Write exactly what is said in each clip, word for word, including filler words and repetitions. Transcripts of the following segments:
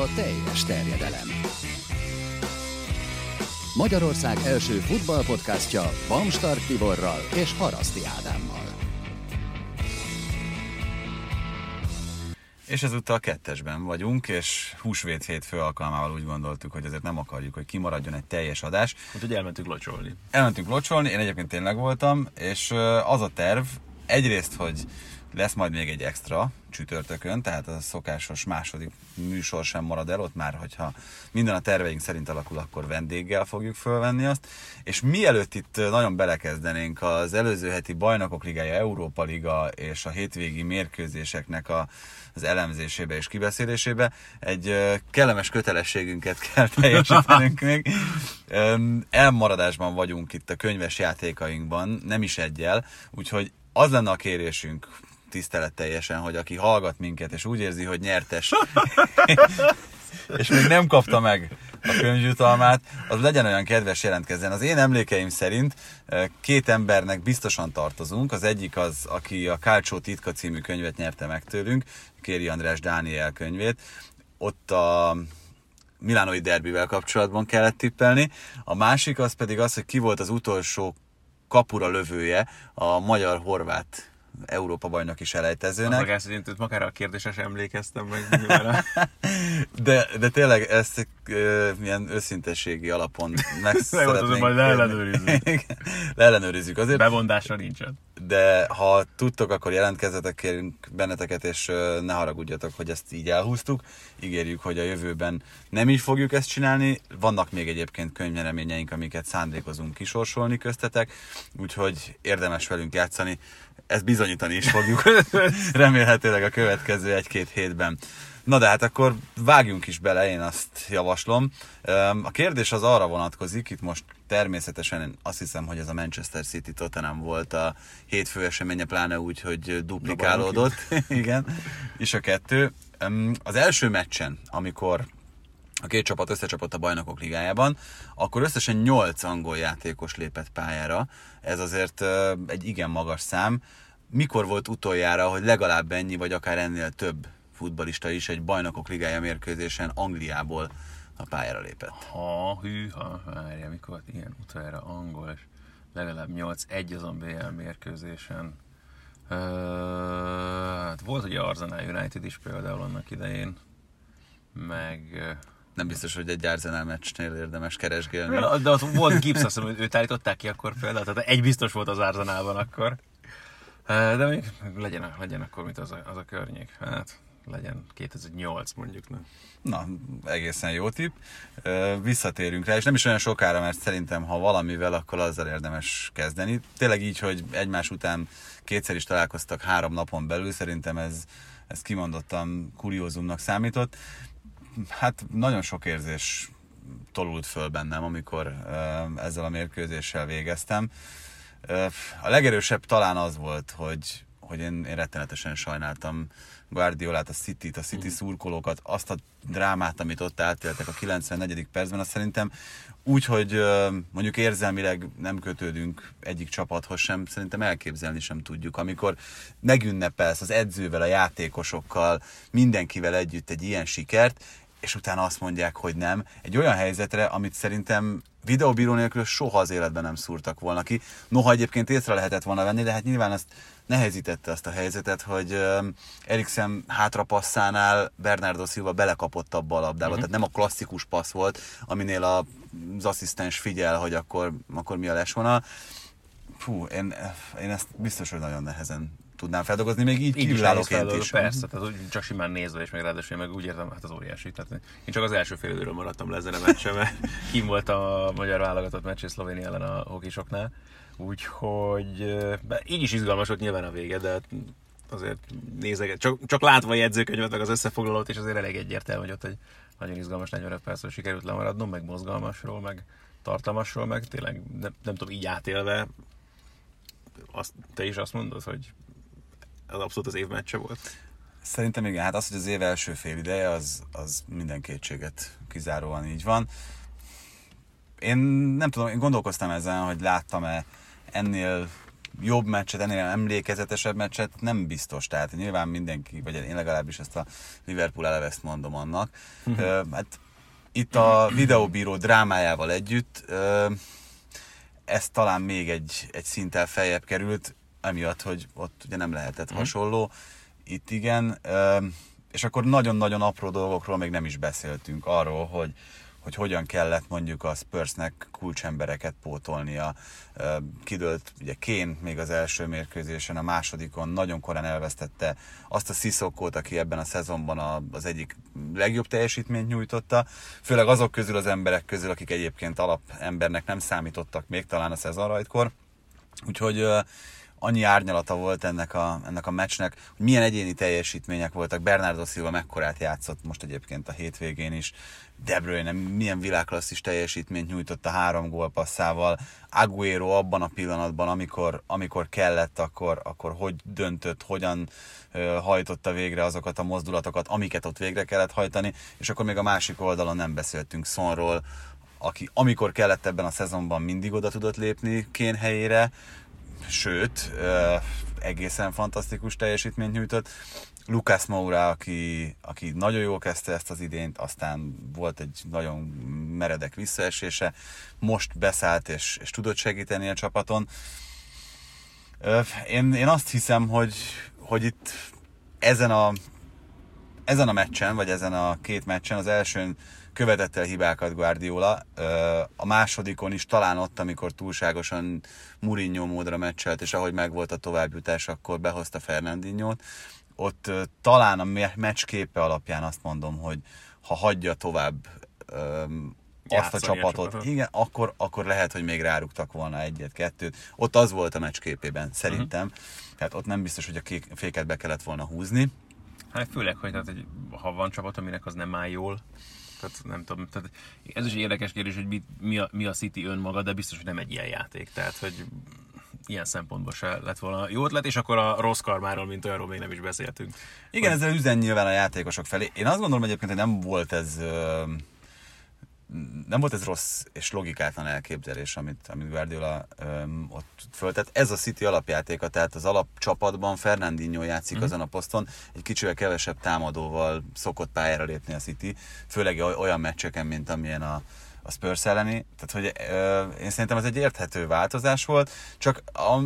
a teljes terjedelem. Magyarország első futballpodcastja Bam Stark Tiborral és Haraszti Ádámmal. És ezúttal kettesben vagyunk, és húsvét hétfő alkalmával úgy gondoltuk, hogy azért nem akarjuk, hogy kimaradjon egy teljes adás. Úgyhogy elmentünk locsolni. Elmentünk locsolni, én egyébként tényleg voltam, és az a terv egyrészt, hogy lesz majd még egy extra csütörtökön, tehát a szokásos második műsor sem marad el, ott már, hogyha minden a terveink szerint alakul, akkor vendéggel fogjuk fölvenni azt. És mielőtt itt nagyon belekezdenénk az előző heti Bajnokok Ligája, Európa Liga és a hétvégi mérkőzéseknek a, az elemzésébe és kibeszélésébe, egy kellemes kötelességünket kell teljesítenünk még. Elmaradásban vagyunk itt a könyves játékainkban, nem is egyel, úgyhogy az lenne a kérésünk tiszteletteljesen, hogy aki hallgat minket, és úgy érzi, hogy nyertes, és még nem kapta meg a könyvjutalmát, az legyen olyan kedves, jelentkezzen. Az én emlékeim szerint két embernek biztosan tartozunk. Az egyik az, aki a Kálcsó titka című könyvet nyerte meg tőlünk, Kéri András Dániel könyvét. Ott a milánói derbivel kapcsolatban kellett tippelni. A másik az pedig az, hogy ki volt az utolsó kapura lövője a magyar-horvát Európa-bajnoki selejtezőnek. Magán szerint őt magára a kérdésre sem emlékeztem meg. de, de tényleg ezt e, milyen őszintességi alapon meg szeretnénk. Majd leellenőrizzük. leellenőrizzük azért. Bevondásra nincsen. De ha tudtok, akkor jelentkezzetek, kérünk benneteket, és ne haragudjatok, hogy ezt így elhúztuk. Ígérjük, hogy a jövőben nem így fogjuk ezt csinálni. Vannak még egyébként könyvnyereményeink, amiket szándékozunk kisorsolni köztetek, úgyhogy érdemes velünk játszani. Ezt bizonyítani is fogjuk, remélhetőleg a következő egy-két hétben. Na de hát akkor vágjunk is bele, én azt javaslom. A kérdés az arra vonatkozik, itt most természetesen azt hiszem, hogy ez a Manchester City Tottenham volt a hétfő eseménye, pláne úgy, hogy duplikálódott. Igen, is a kettő. Az első meccsen, amikor a két csapat összecsapott a Bajnokok Ligájában, akkor összesen nyolc angol játékos lépett pályára. Ez azért egy igen magas szám. Mikor volt utoljára, hogy legalább ennyi, vagy akár ennél több futballista is egy Bajnokok Ligája mérkőzésen Angliából a pályára lépett? Ha, hűha, várja, mikor ilyen utoljára angol, és legalább nyolc egy azon bé el mérkőzésen. Öh, hát volt ugye Arsenal United is például annak idején, meg... Nem biztos, hogy egy Arsenal meccsnél érdemes keresgélni. Ja, de ott volt Gibbs, azt mondom, őt állították ki akkor például, tehát egy biztos volt az Arsenalban akkor. De még legyen, legyen akkor, mint az a, az a környék. Hát legyen kétezer-nyolc mondjuk. Nem? Na, egészen jó tipp. Visszatérünk rá, és nem is olyan sokára, mert szerintem, ha valamivel, akkor azzal érdemes kezdeni. Tényleg így, hogy egymás után kétszer is találkoztak három napon belül, szerintem ez, ez kimondottan kuriózumnak számított. Hát nagyon sok érzés tolult föl bennem, amikor ezzel a mérkőzéssel végeztem. A legerősebb talán az volt, hogy, hogy én, én rettenetesen sajnáltam Guardiolát, a Cityt, a City szurkolókat, azt a drámát, amit ott átéltek a kilencvennegyedik percben, azt szerintem úgy, hogy mondjuk érzelmileg nem kötődünk egyik csapathoz sem, szerintem elképzelni sem tudjuk. Amikor megünnepelsz az edzővel, a játékosokkal, mindenkivel együtt egy ilyen sikert, és utána azt mondják, hogy nem. Egy olyan helyzetre, amit szerintem videóbíró nélkül soha az életben nem szúrtak volna ki. Noha egyébként észre lehetett volna venni, de hát nyilván azt nehezítette azt a helyzetet, hogy Eriksen hátrapasszánál Bernardo Silva belekapott abba a labdába. Mm-hmm. Tehát nem a klasszikus passz volt, aminél az asszisztens figyel, hogy akkor, akkor mi a lesvonal. Fú, én, én ezt biztos, hogy nagyon nehezen tudnám feldolgozni, még így kívülállóként is. Persze, tehát úgy csak simán nézve, és még ráadásul meg úgy értem, hát az óriási. Tehát én csak az első fél időről maradtam le ezen a meccsen, mert kim volt a magyar válogatott meccs Szlovénia ellen a hokisoknál. Úgyhogy így is izgalmas volt nyilván a vége, de azért nézek, csak, csak látva a jegyzőkönyvet, meg az összefoglalót, és azért elég egyértelmű, hogy ott egy nagyon izgalmas negyvenöt percről sikerült lemaradnom, meg mozgalmasról, meg tartalmasról, meg tényleg nem, nem tudom, így átélve, azt, te is azt mondod, hogy az abszolút az év meccse volt? Szerintem igen, hát az, hogy az év első fél ideje, az, az minden kétséget kizáróan így van. Én nem tudom, én gondolkoztam ezen, hogy láttam-e ennél jobb meccset, ennél emlékezetesebb meccset nem biztos. Tehát nyilván mindenki, vagy én legalábbis ezt a Liverpool eleveszt mondom annak. Uh-huh. Hát itt a videóbíró drámájával együtt ez talán még egy, egy szinttel feljebb került, amiatt, hogy ott ugye nem lehetett uh-huh. hasonló. Itt igen, és akkor nagyon-nagyon apró dolgokról még nem is beszéltünk, arról, hogy hogy hogyan kellett mondjuk a Spursnek kulcsembereket pótolnia. Kidőlt ugye Kane még az első mérkőzésen, a másodikon nagyon korán elvesztette azt a Sissokót, aki ebben a szezonban az egyik legjobb teljesítményt nyújtotta, főleg azok közül az emberek közül, akik egyébként alapembernek nem számítottak még talán a szezonrajtkor. Úgyhogy annyi árnyalata volt ennek a, ennek a meccsnek, hogy milyen egyéni teljesítmények voltak. Bernardo Silva mekkorát játszott most egyébként a hétvégén is, De Bruyne milyen világklasszis teljesítményt nyújtott a három gólpasszával, Agüero abban a pillanatban, amikor, amikor kellett, akkor, akkor hogy döntött, hogyan ö, hajtotta végre azokat a mozdulatokat, amiket ott végre kellett hajtani, és akkor még a másik oldalon nem beszéltünk Sonról, aki amikor kellett ebben a szezonban mindig oda tudott lépni Kane helyére, sőt, egészen fantasztikus teljesítményt nyújtott. Lucas Moura, aki, aki nagyon jól kezdte ezt az idényt, aztán volt egy nagyon meredek visszaesése, most beszállt és, és tudott segíteni a csapaton. Én, én azt hiszem, hogy, hogy itt ezen a, ezen a meccsen, vagy ezen a két meccsen, az elsőn követett el hibákat Guardiola, a másodikon is talán ott, amikor túlságosan Mourinho módra meccselt, és ahogy megvolt a továbbjutás, akkor behozta Fernandinho-t. Ott talán a meccs képe alapján azt mondom, hogy ha hagyja tovább öm, azt a csapatot, a csapatot. Igen, akkor, akkor lehet, hogy még rárugtak volna egyet-kettőt. Ott az volt a meccs képében, szerintem. Uh-huh. Tehát ott nem biztos, hogy a kék, féket be kellett volna húzni. Hát főleg, hogy, tehát, hogy ha van csapat, aminek az nem áll jól, tehát nem tudom, tehát ez is érdekes kérdés, hogy mi, mi, a, mi a City önmaga, de biztos, hogy nem egy ilyen játék, tehát hogy ilyen szempontból se lett volna jó ötlet, és akkor a rossz karmáról, mint olyanról még nem is beszéltünk. Igen, hogy... ezzel üzen nyilván a játékosok felé. Én azt gondolom egyébként, hogy nem volt ez, nem volt ez rossz és logikátlan elképzelés, amit, amit Guardiola ott föltett. Ez a City alapjátéka, tehát az alapcsapatban Fernandinho játszik mm-hmm. azon a poszton, egy kicsivel kevesebb támadóval szokott pályára lépni a City, főleg olyan meccseken, mint amilyen a a Spurs elleni, tehát hogy ö, én szerintem ez egy érthető változás volt, csak a,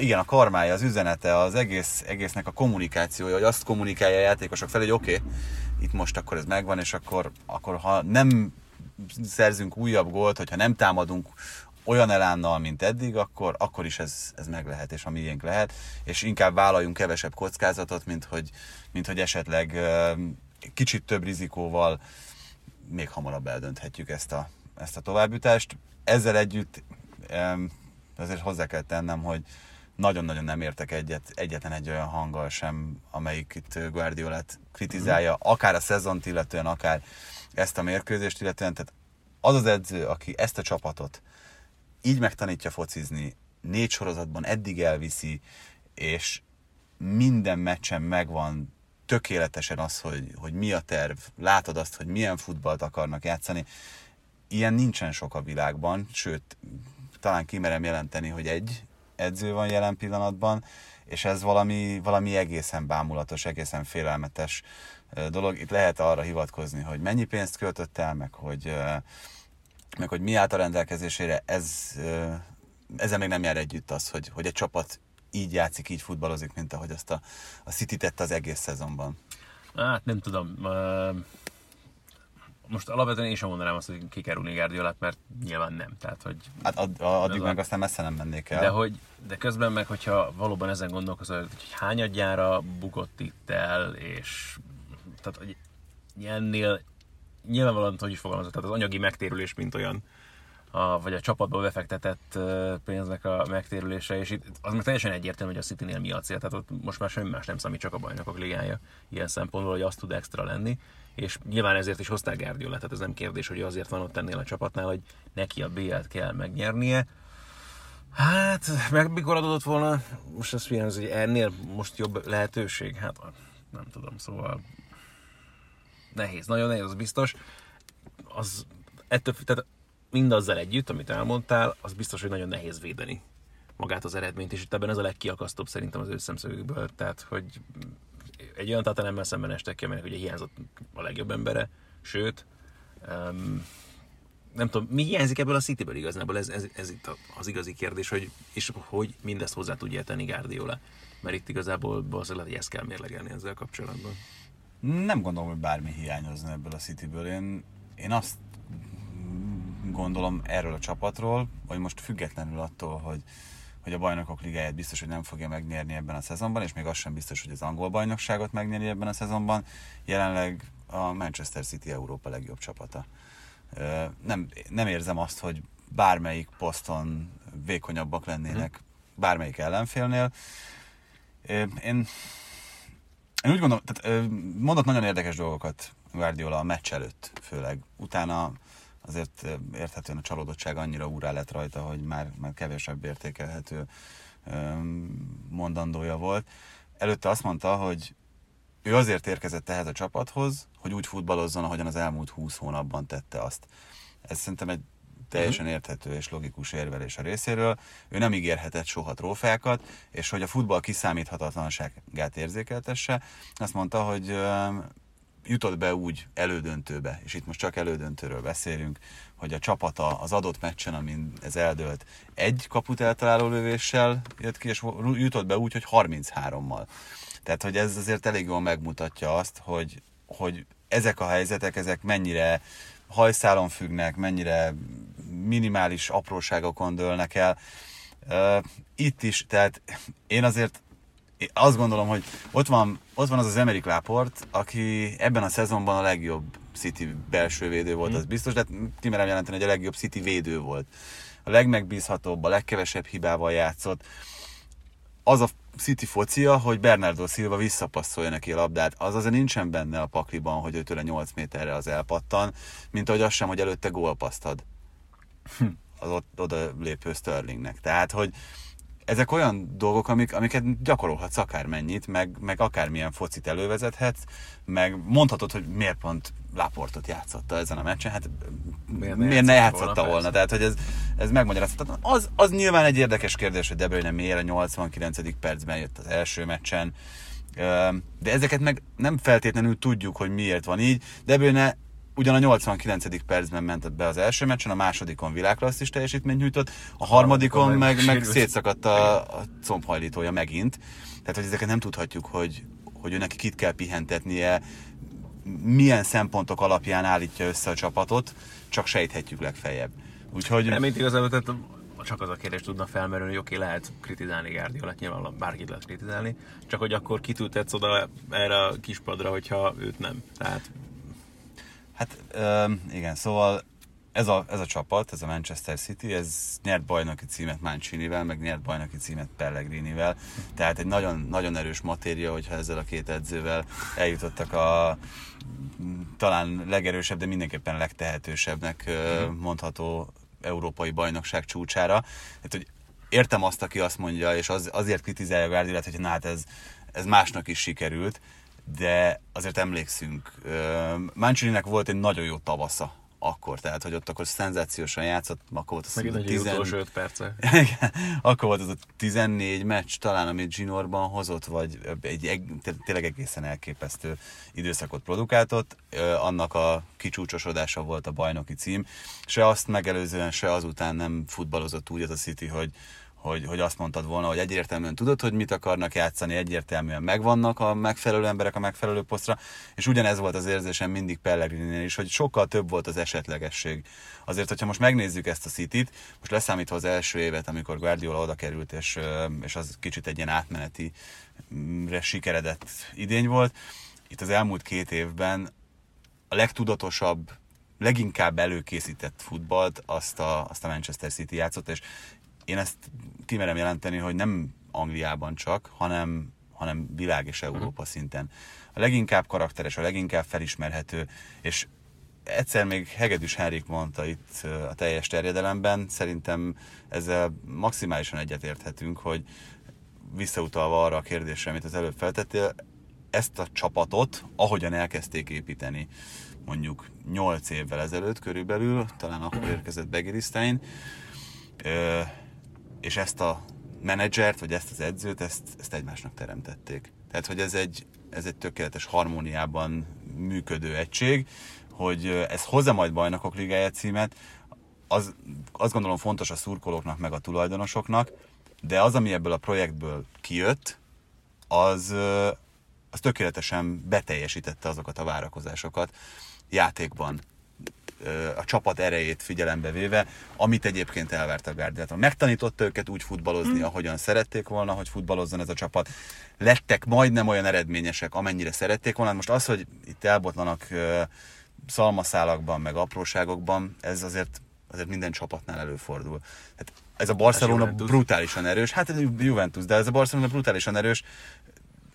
igen, a karmája, az üzenete, az egész, egésznek a kommunikációja, hogy azt kommunikálja a játékosok felé, hogy oké, okay, itt most akkor ez megvan, és akkor, akkor ha nem szerzünk újabb gólt, hogyha nem támadunk olyan elánnal, mint eddig, akkor, akkor is ez, ez meg lehet, és a miénk lehet, és inkább vállaljunk kevesebb kockázatot, mint hogy, mint hogy esetleg ö, kicsit több rizikóval még hamarabb eldönthetjük ezt a ezt a továbbjutást. Ezzel együtt azért hozzá kell tennem, hogy nagyon-nagyon nem értek egyet, egyetlen egy olyan hanggal sem, amelyik itt Guardiolát kritizálja, akár a szezont illetően, akár ezt a mérkőzést illetően. Tehát az az edző, aki ezt a csapatot így megtanítja focizni, négy sorozatban eddig elviszi, és minden meccsen megvan tökéletesen az, hogy, hogy mi a terv, látod azt, hogy milyen futballt akarnak játszani, ilyen nincsen sok a világban, sőt, talán kimerem jelenteni, hogy egy edző van jelen pillanatban, és ez valami, valami egészen bámulatos, egészen félelmetes dolog. Itt lehet arra hivatkozni, hogy mennyi pénzt költött el, meg hogy, meg hogy mi állt a rendelkezésére, ez, ezzel még nem jár együtt az, hogy, hogy egy csapat így játszik, így futballozik, mint ahogy azt a, a City tette az egész szezonban. Hát nem tudom... Most alapvetően én sem mondanám azt, hogy kikerülni Guardiolát, mert nyilván nem. Tehát, hogy hát ad, addig meg a... aztán messze nem mennék el. De, hogy, de közben meg, hogyha valóban ezen gondolkozol, hogy hányadjára bukott itt el, és tehát, hogy ilyennél nyilvánvalóan, hogy is fogalmazott, tehát az anyagi megtérülés, mint olyan, a, vagy a csapatba befektetett pénznek a megtérülése, és itt az meg teljesen egyértelmű, hogy a Citynél mi a cél, tehát ott most már semmi más nem számít, csak a Bajnokok Ligája ilyen szempontból, hogy azt tud extra lenni, és nyilván ezért is hozták Guardiolát, tehát ez nem kérdés, hogy azért van ott ennél a csapatnál, hogy neki a bé el-t kell megnyernie. Hát, meg mikor adott volna, most azt figyelem, hogy ennél most jobb lehetőség? Hát nem tudom, szóval nehéz, nagyon nehéz, az biztos. Az, ettől, tehát mindazzal együtt, amit elmondtál, az biztos, hogy nagyon nehéz védeni magát az eredményt, és itt ebben ez a legkiakasztóbb szerintem az ő szemszögükből, tehát hogy egy olyan Tottenhammel szemben estek ki, aminek ugye hiányzott a legjobb embere, sőt, um, nem tudom, mi hiányzik ebből a Cityből igazából, ez, ez, ez itt az igazi kérdés, hogy, és hogy mindezt hozzá tudja tenni Guardiola, mert itt igazából valószínűleg ezt kell mérlegelni ezzel kapcsolatban. Nem gondolom, hogy bármi hiányozna ebből a Cityből, én, én azt gondolom erről a csapatról, vagy most függetlenül attól, hogy, hogy a Bajnokok Ligáját biztos, hogy nem fogja megnyerni ebben a szezonban, és még az sem biztos, hogy az angol bajnokságot megnyeri ebben a szezonban, jelenleg a Manchester City Európa legjobb csapata. Nem, nem érzem azt, hogy bármelyik poszton vékonyabbak lennének bármelyik ellenfélnél. Én, én úgy gondolom, tehát mondott nagyon érdekes dolgokat Guardiola a meccs előtt, főleg utána azért érthetően a csalódottság annyira úrrá lett rajta, hogy már, már kevésebb értékelhető mondandója volt. Előtte azt mondta, hogy ő azért érkezett ehhez a csapathoz, hogy úgy futballozzon, ahogyan az elmúlt húsz hónapban tette azt. Ez szerintem egy teljesen érthető és logikus érvelés a részéről. Ő nem ígérhetett soha trófeákat, és hogy a futball kiszámíthatatlanságát érzékeltesse, azt mondta, hogy jutott be úgy elődöntőbe, és itt most csak elődöntőről beszélünk, hogy a csapata az adott meccsen, amin ez eldőlt, egy kaput eltaláló lövéssel jött ki, és jutott be úgy, hogy harminchárommal. Tehát, hogy ez azért elég jól megmutatja azt, hogy, hogy ezek a helyzetek, ezek mennyire hajszálon függnek, mennyire minimális apróságokon dőlnek el. Itt is, tehát én azért Én azt gondolom, hogy ott van, ott van az az Emery Laporte, aki ebben a szezonban a legjobb City belső védő volt, mm. az biztos, de kimerem jelenteni, hogy a legjobb City védő volt. A legmegbízhatóbb, a legkevesebb hibával játszott. Az a City focia, hogy Bernardo Silva visszapasszolja neki a labdát, az azért nincsen benne a pakliban, hogy őtől a nyolc méterre az elpattan, mint ahogy az sem, hogy előtte gólpaszt ad az ott, oda lépő Sterlingnek. Tehát, hogy ezek olyan dolgok, amik, amiket gyakorolhatsz akármennyit, meg, meg akármilyen focit elővezethetsz, meg mondhatod, hogy miért pont Laportot játszotta ezen a meccsen, hát miért ne miért játszotta volna, volna, volna. Tehát, hogy ez, ez megmagyarázhatatlan. Az, az nyilván egy érdekes kérdés, hogy De Bruyne miért a nyolcvankilencedik percben jött az első meccsen, de ezeket meg nem feltétlenül tudjuk, hogy miért van így. De Bruyne ugyan a nyolcvankilencedik percben ment be az első meccsen, a másodikon világklasszis teljesítményt nyújtott, a harmadikon meg, meg szétszakadt a, a combhajlítója megint. Tehát, hogy ezeket nem tudhatjuk, hogy, hogy ő neki kit kell pihentetnie, milyen szempontok alapján állítja össze a csapatot, csak sejthetjük legfeljebb. Úgyhogy... Nem, mint igazából, tehát csak az a kérdés tudna felmerülni, hogy oké, okay, lehet kritizálni Guardiolát, nyilván bárkit lehet kritizálni, csak hogy akkor kitültetsz oda erre a kispadra, hogyha őt nem. Tehát... Hát igen, szóval ez a, ez a csapat, ez a Manchester City, ez nyert bajnoki címet Mancinivel, meg nyert bajnoki címet Pellegrinivel, tehát egy nagyon, nagyon erős matéria, hogyha ezzel a két edzővel eljutottak a talán legerősebb, de mindenképpen legtehetősebbnek mondható európai bajnokság csúcsára. Hát, hogy értem azt, aki azt mondja, és az, azért kritizálja Guardiolát, hogy na hát ez, ez másnak is sikerült, de azért emlékszünk, Mancininek volt egy nagyon jó tavasza akkor, tehát hogy ott akkor szenzációsan játszott, akkor volt az a tizenöt perce. Akkor volt az a tizennégy meccs talán, amit zsinórban hozott, vagy egy tényleg egészen elképesztő időszakot produkáltott, annak a kicsúcsosodása volt a bajnoki cím, se azt megelőzően, se azután nem futballozott úgy az a City, hogy Hogy, hogy azt mondtad volna, hogy egyértelműen tudod, hogy mit akarnak játszani, egyértelműen megvannak a megfelelő emberek a megfelelő posztra, és ugyanez volt az érzésem mindig Pellegrinél is, hogy sokkal több volt az esetlegesség. Azért, hogyha most megnézzük ezt a Cityt, most leszámítva az első évet, amikor Guardiola oda került, és, és az kicsit egy ilyen átmenetire sikeredett idény volt, itt az elmúlt két évben a legtudatosabb, leginkább előkészített futballt azt a, azt a Manchester City játszott, és én ezt kimerem jelenteni, hogy nem Angliában csak, hanem, hanem világ és Európa szinten. A leginkább karakteres, a leginkább felismerhető, és egyszer még Hegedűs Henrik mondta itt a teljes terjedelemben, szerintem ezzel maximálisan egyetérthetünk, hogy visszautalva arra a kérdésre, amit az előbb feltettél, ezt a csapatot, ahogyan elkezdték építeni, mondjuk nyolc évvel ezelőtt körülbelül, talán akkor érkezett Begirisztáin, és ezt a menedzsert, vagy ezt az edzőt, ezt, ezt egymásnak teremtették. Tehát, hogy ez egy, ez egy tökéletes harmóniában működő egység, hogy ez hozza majd Bajnokok Ligája címet, az, azt gondolom fontos a szurkolóknak, meg a tulajdonosoknak, de az, ami ebből a projektből kijött, az, az tökéletesen beteljesítette azokat a várakozásokat játékban, a csapat erejét figyelembe véve, amit egyébként elvárt a Guardiola. Megtanította őket úgy futballozni, ahogyan szerették volna, hogy futballozzon ez a csapat. Lettek majdnem olyan eredményesek, amennyire szerették volna. Most az, hogy itt elbotlanak szalmaszálakban, meg apróságokban, ez azért, azért minden csapatnál előfordul. Hát ez a Barcelona brutálisan erős, hát ez a Juventus, de ez a Barcelona brutálisan erős,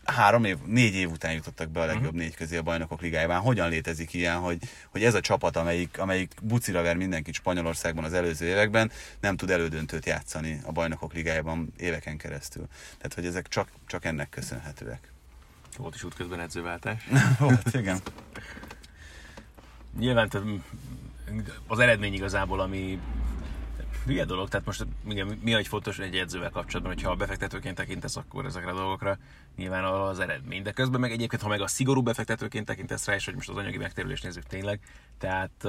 három év, négy év után jutottak be a legjobb négy közé a Bajnokok Ligájában. Hogyan létezik ilyen, hogy, hogy ez a csapat, amelyik, amelyik bucira ver mindenkit Spanyolországban az előző években, nem tud elődöntőt játszani a Bajnokok Ligájában éveken keresztül. Tehát, hogy ezek csak, csak ennek köszönhetőek. Volt is útközben edzőváltás. Volt, igen. Nyilván az eredmény igazából, ami hülye dolog, tehát most igen, mi egy fontos egy edzővel kapcsolatban, hogyha befektetőként tekintesz, akkor ezekre a dolgokra nyilván az eredmény. De közben meg egyébként, ha meg a szigorú befektetőként tekintesz rá is, hogy most az anyagi megtérülést nézzük tényleg, tehát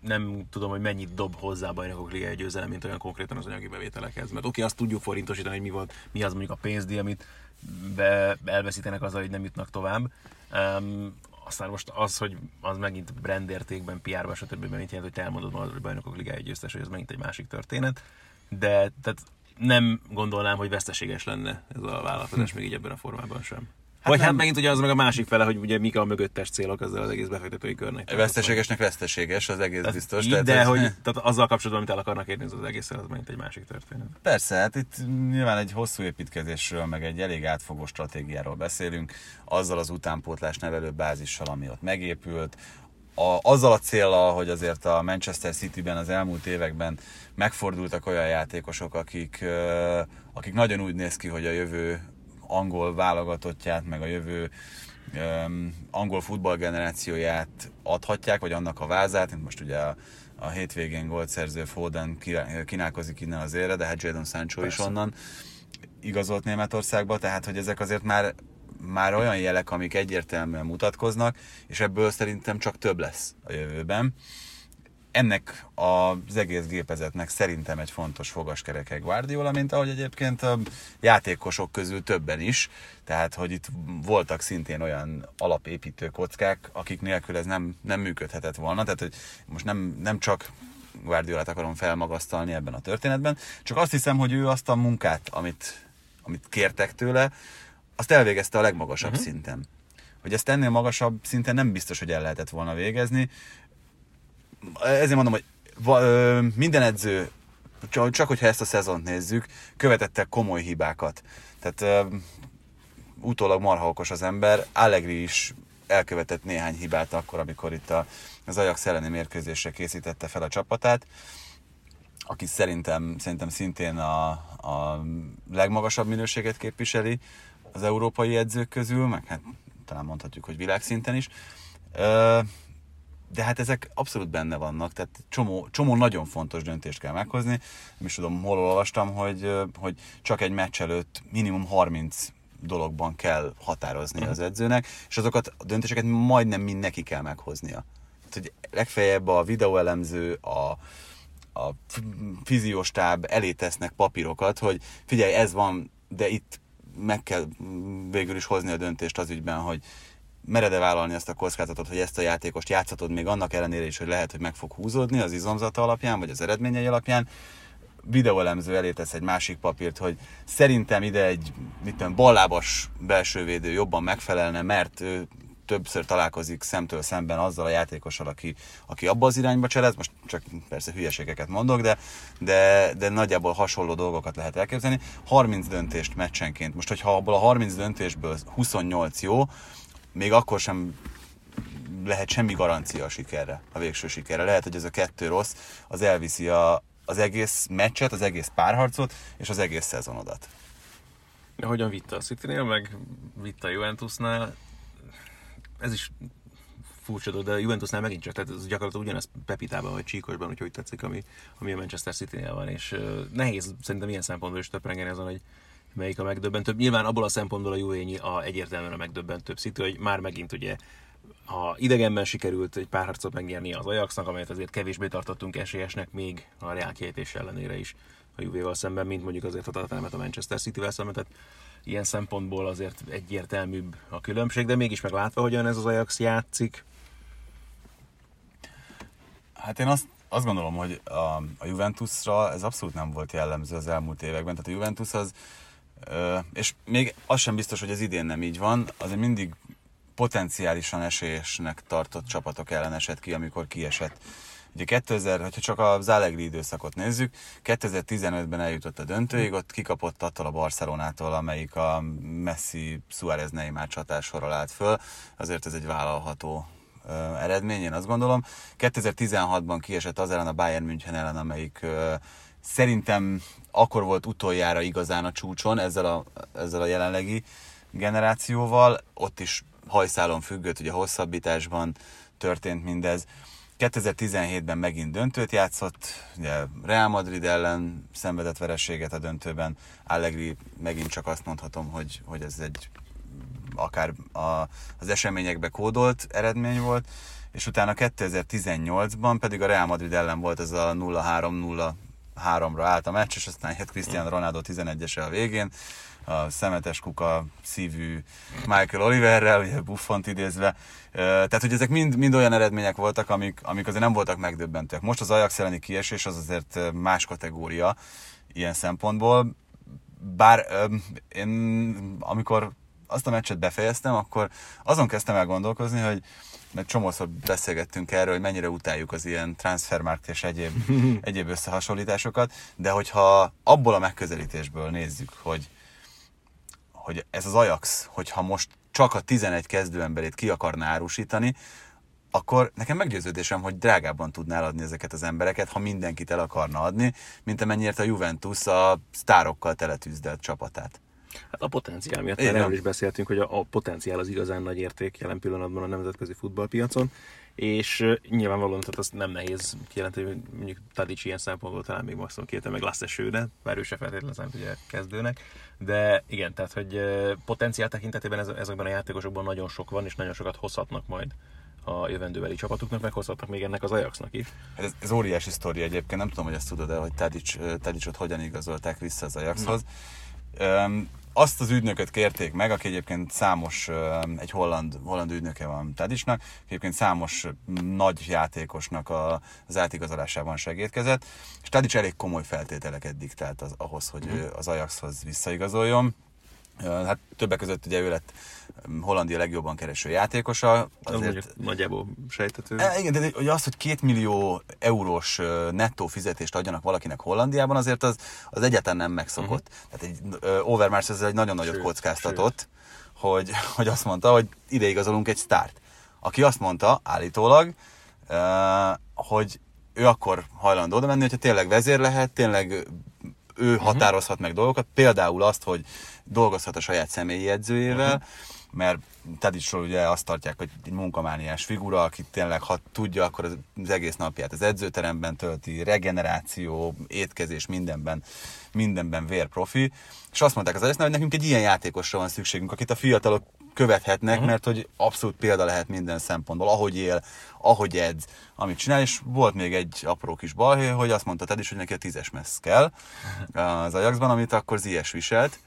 nem tudom, hogy mennyit dob hozzá a Bajnokok Ligája győzelem, mint olyan konkrétan az anyagi bevételekhez. Mert oké, azt tudjuk forintosítani, hogy mi volt, mi az mondjuk a pénzdíj, amit be, elveszítenek azzal, hogy nem jutnak tovább. Um, Aztán most az, hogy az megint brandértékben, pé er-ben, stb. Mit jelent, hogy te elmondod magad, hogy Bajnokok Ligája győztes, hogy ez megint egy másik történet. De tehát nem gondolnám, hogy veszteséges lenne ez a vállalkozás, még így ebben a formában sem. Hát Vagy nem. hát megint ugye az meg a másik fele, hogy ugye mik a mögöttes célok ezzel az egész befektetői körnek. Veszteségesnek veszteséges, az egész tehát biztos. Így, tehát, de hogy tehát azzal kapcsolatban, amit el akarnak érni, az, az egészen az megint egy másik történet. Persze, hát itt nyilván egy hosszú építkezésről, meg egy elég átfogó stratégiáról beszélünk, azzal az utánpótlás nevelő bázissal, ami ott megépült, a, azzal a céllal, hogy azért a Manchester Cityben az elmúlt években megfordultak olyan játékosok, akik, akik nagyon úgy néz ki, hogy a jövő angol válogatottját, meg a jövő um, angol futballgenerációját adhatják, vagy annak a vázát, mint most ugye a, a hétvégén gólszerző Foden kínálkozik innen az élre, de hát Jadon Sancho Persze. is onnan igazolt Németországba, tehát hogy ezek azért már, már olyan jelek, amik egyértelműen mutatkoznak, és ebből szerintem csak több lesz a jövőben. Ennek az egész gépezetnek szerintem egy fontos fogaskereke Guardiola, mint ahogy egyébként a játékosok közül többen is, tehát hogy itt voltak szintén olyan alapépítő kockák, akik nélkül ez nem, nem működhetett volna, tehát hogy most nem, nem csak Guardiolát akarom felmagasztalni ebben a történetben, csak azt hiszem, hogy ő azt a munkát, amit, amit kértek tőle, azt elvégezte a legmagasabb uh-huh. szinten. Hogy ezt ennél magasabb szinten nem biztos, hogy el lehetett volna végezni. Ezért mondom, hogy minden edző, csak, csak hogyha ezt a szezont nézzük, követette komoly hibákat. Tehát uh, utólag marha okos az ember. Allegri is elkövetett néhány hibát akkor, amikor itt a, az Ajax elleni mérkőzésre készítette fel a csapatát, aki szerintem, szerintem szintén a, a legmagasabb minőséget képviseli az európai edzők közül, meg hát talán mondhatjuk, hogy világszinten is. Uh, De hát ezek abszolút benne vannak, tehát csomó, csomó nagyon fontos döntést kell meghozni. Nem is tudom, hol olvastam, hogy, hogy csak egy meccs előtt minimum harminc dologban kell határozni az edzőnek, és azokat a döntéseket majdnem mind neki kell meghoznia. Tehát, hogy legfeljebb a videóelemző, a... a fizióstáb elé tesznek papírokat, hogy figyelj, ez van, de itt meg kell végül is hozni a döntést az ügyben, hogy mered-e vállalni azt a kockázatot, hogy ezt a játékost játszhatod még annak ellenére is, hogy lehet, hogy meg fog húzódni az izomzata alapján, vagy az eredményei alapján. Videóelemző elé tesz egy másik papírt, hogy szerintem ide egy mit tudom, ballábas belsővédő jobban megfelelne, mert ő többször találkozik szemtől szemben azzal a játékossal, aki, aki abba az irányba cselez. Most csak persze hülyeségeket mondok, de, de, de nagyjából hasonló dolgokat lehet elképzelni. harminc döntést meccsenként. Most, hogyha abból a harminc döntésből huszonnyolc jó, még akkor sem lehet semmi garancia a sikerre, a végső sikerre. Lehet, hogy ez a kettő rossz, az elviszi a, az egész meccset, az egész párharcot, és az egész szezonodat. De hogyan vitte a Citynél, meg vitte a Juventusnál, ez is furcsa, de a Juventusnál megint csak, tehát ez gyakorlatilag ugyanaz Pepitában vagy Csíkosban, úgyhogy tetszik, ami, ami a Manchester Citynél van, és uh, nehéz szerintem ilyen szempontból is töprengeni azon, hogy melyik a megdöbbentőbb. Nyilván abból a szempontból a Juventus a egyértelműen a megdöbbentőbb City, hogy már megint ugye ha idegenben sikerült egy pár harcot megnyerni az Ajaxnak, amelyet azért kevésbé tartottunk esélyesnek még a Real kiejtés ellenére is a Juvéval szemben, mint mondjuk azért a Tottenhamet a Manchester Cityvel szemben, tehát ilyen szempontból azért egyértelműbb a különbség, de mégis meglátva, hogyan ez az Ajax játszik. Hát én azt, azt gondolom, hogy a, a Juventusra ez abszolút nem volt jellemző az elmúlt években, tehát a Juventus az, és még az sem biztos, hogy az idén nem így van, azért mindig potenciálisan esélyesnek tartott csapatok ellen esett ki, amikor kiesett. Ugye kétezer, hogyha csak az Allegri időszakot nézzük, kétezer-tizenötben eljutott a döntőig, ott kikapott attól a Barcelonától, amelyik a Messi-Suárez-Neymar csatássorral állt föl. Azért ez egy vállalható ö, eredmény, én azt gondolom. kétezer-tizenhatban kiesett az ellen a Bayern München ellen, amelyik ö, szerintem akkor volt utoljára igazán a csúcson ezzel a, ezzel a jelenlegi generációval. Ott is hajszálon függött, ugye hosszabbításban történt mindez. kétezer-tizenhétben megint döntőt játszott, ugye Real Madrid ellen szenvedett vereséget a döntőben. Allegri megint csak azt mondhatom, hogy, hogy ez egy akár a, az eseményekbe kódolt eredmény volt, és utána kétezer-tizennyolcban pedig a Real Madrid ellen volt ez a nulla három nulla háromra állt a meccs, és aztán jött Cristiano Ronaldo tizenegyese a végén, a szemetes kuka szívű Michael Oliverrel, ugye Buffont idézve. Tehát, hogy ezek mind, mind olyan eredmények voltak, amik, amik azért nem voltak megdöbbentőek. Most az Ajax elleni kiesés az azért más kategória ilyen szempontból. Bár én, amikor azt a meccset befejeztem, akkor azon kezdtem el gondolkozni, hogy mert csomószor beszélgettünk erről, hogy mennyire utáljuk az ilyen Transfermarkt és egyéb, egyéb összehasonlításokat, de hogyha abból a megközelítésből nézzük, hogy hogy ez az Ajax, hogyha most csak a tizenegy kezdőemberét ki akarná árusítani, akkor nekem meggyőződésem, hogy drágábban tudnál adni ezeket az embereket, ha mindenkit el akarna adni, mint amennyiért a Juventus a sztárokkal teletűzdelt csapatát. Hát a potenciál miatt már erről is beszéltünk, hogy a, a potenciál az igazán nagy érték jelen pillanatban a nemzetközi futballpiacon, és nyilvánvalóan tehát azt nem nehéz kijelenteni, hogy mondjuk Tadic ilyen szempontból talán még maximum két, meg lesz esőre, bár ő se feltétlenül számít ugye kezdőnek, de igen, tehát hogy potenciál tekintetében ezekben a játékosokban nagyon sok van, és nagyon sokat hozhatnak majd a jövendőbeli csapatuknak, meghozhatnak még ennek az Ajaxnak is. Ez, ez óriási sztori egyébként, nem tudom, hogy ezt tudod el, hogy Tadic, Tadicot hogyan igazolták vissza az Ajaxhoz. Um, azt az ügynököt kérték meg, aki egyébként számos, egy holland, holland ügynöke van Tadicnak, egyébként számos nagy játékosnak a, az átigazolásában segítkezett, és Tadic elég komoly feltételeket diktált az, ahhoz, hogy mm. az Ajaxhoz visszaigazoljon. Hát többek között ugye ő lett Hollandia legjobban kereső játékosa. Azért... Nagyjából sejtető. E, igen, de ugye az, hogy két millió eurós nettó fizetést adjanak valakinek Hollandiában, azért az, az egyáltalán nem megszokott. Uh-huh. Tehát egy Overmars ezzel egy nagyon nagyot kockáztatott, hogy, hogy azt mondta, hogy ide igazolunk egy sztárt. Aki azt mondta állítólag, hogy ő akkor hajlandó oda menni, hogyha tényleg vezér lehet, tényleg ő határozhat meg dolgokat, például azt, hogy dolgozhat a saját személyi edzőjével, uh-huh. mert Tadicról ugye azt tartják, hogy egy munkamániás figura, aki tényleg, ha tudja, akkor az egész napját az edzőteremben tölti, regeneráció, étkezés, mindenben, mindenben vérprofi. És azt mondták az Ajaxnál, hogy nekünk egy ilyen játékosra van szükségünk, akit a fiatalok követhetnek, uh-huh. mert hogy abszolút példa lehet minden szempontból, ahogy él, ahogy edz, amit csinál, és volt még egy apró kis balhé, hogy azt mondta Tadic, hogy neki a tízes messz kell az Ajaxban, amit akkor Ziyech viselt,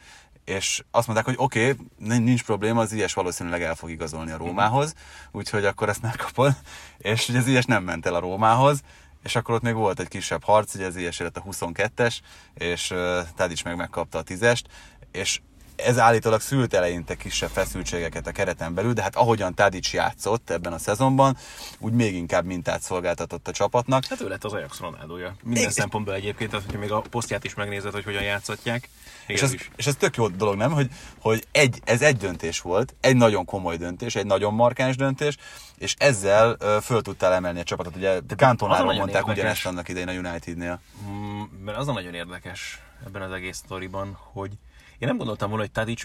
és azt mondták, hogy oké, okay, nincs probléma, az Ziyech valószínűleg el fog igazolni a Rómához, úgyhogy akkor ezt megkapod, és ugye Ziyech nem ment el a Rómához, és akkor ott még volt egy kisebb harc, ugye Ziyech lett a huszonkettes, és Tadic meg megkapta a tízest, és ez állítólag szült eleinte kisebb feszültségeket a kereten belül, de hát ahogyan Tadic játszott ebben a szezonban, úgy még inkább mintát szolgáltatott a csapatnak. Hát ő lett az Ajax Ronaldója. Minden é, szempontból egyébként, tehát hogyha még a posztját is megnézed, hogy hogyan játszatják. És ez, és ez tök jó dolog, nem? Hogy, hogy egy, ez egy döntés volt, egy nagyon komoly döntés, egy nagyon markáns döntés, és ezzel uh, föl tudtál emelni a csapatot. Ugye Cantonáról mondták ugyanezt annak idején a Unitednél. Hmm, mert az a nagyon érdekes ebben az egész sztoriban, hogy Én nem gondoltam volna, hogy Tadic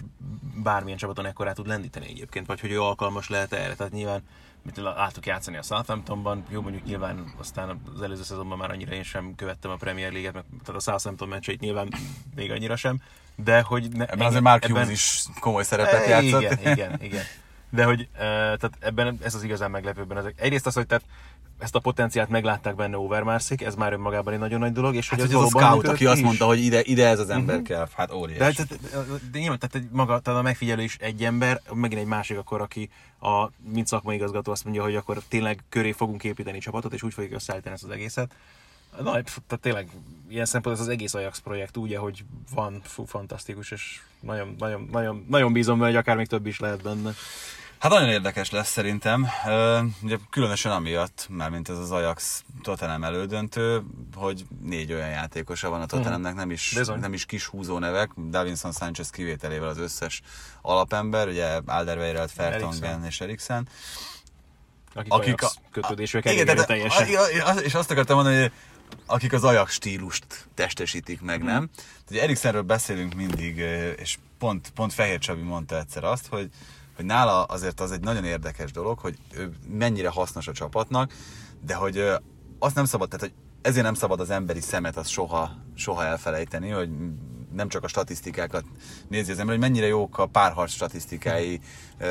bármilyen csapaton ekkorát tud lendíteni egyébként, vagy hogy ő alkalmas lehet erre. Tehát nyilván mit láttuk játszani a Southamptonban, jó, mondjuk nyilván aztán az előző szezonban már annyira én sem követtem a Premier League-et, meg tehát a Southampton meccseit nyilván még annyira sem, de hogy... Ne, ebben azért Mark Hughes is komoly szerepet játszott. Igen, igen, igen. De hogy tehát ebben ez az igazán meglepőben. Ezek. Egyrészt az, hogy tehát ezt a potenciált meglátták benne Overmarsik, ez már önmagában egy nagyon nagy dolog. És hát, hogy ez, ez a scout, aki azt mondta, hogy ide, ide ez az ember uh-huh. kell, hát óriás. De, de, de nyilván, tehát maga, tehát a megfigyelő is egy ember, megint egy másik akkor, aki a, mint szakmai igazgató azt mondja, hogy akkor tényleg köré fogunk építeni csapatot, és úgy fogjuk összeállítani ezt az egészet. Na, tehát tényleg ilyen szempontból ez az egész Ajax projekt úgy, ahogy van, fú, fantasztikus, és nagyon, nagyon, nagyon, nagyon bízom benne, hogy akár még több is lehet benne. Hát nagyon érdekes lesz szerintem, ugye különösen amiatt, mármint ez az Ajax Tottenham elődöntő, hogy négy olyan játékosa van a Tottenhamnek, nem is, nem is kis húzónevek, Davinson Sánchez kivételével az összes alapember, ugye Alderweireld, Vertonghen és Eriksen. Akik, akik Ajax kötődésük elég teljesen. És azt akartam mondani, hogy akik az Ajax stílust testesítik meg, nem? Tehát, ugye Eriksenről beszélünk mindig, és pont, pont Fehér Csabi mondta egyszer azt, hogy hogy nála azért az egy nagyon érdekes dolog, hogy ő mennyire hasznos a csapatnak, de hogy azt nem szabad, tehát hogy ezért nem szabad az emberi szemet azt soha, soha elfelejteni, hogy nem csak a statisztikákat nézi az ember, hogy mennyire jók a párharc statisztikái uh,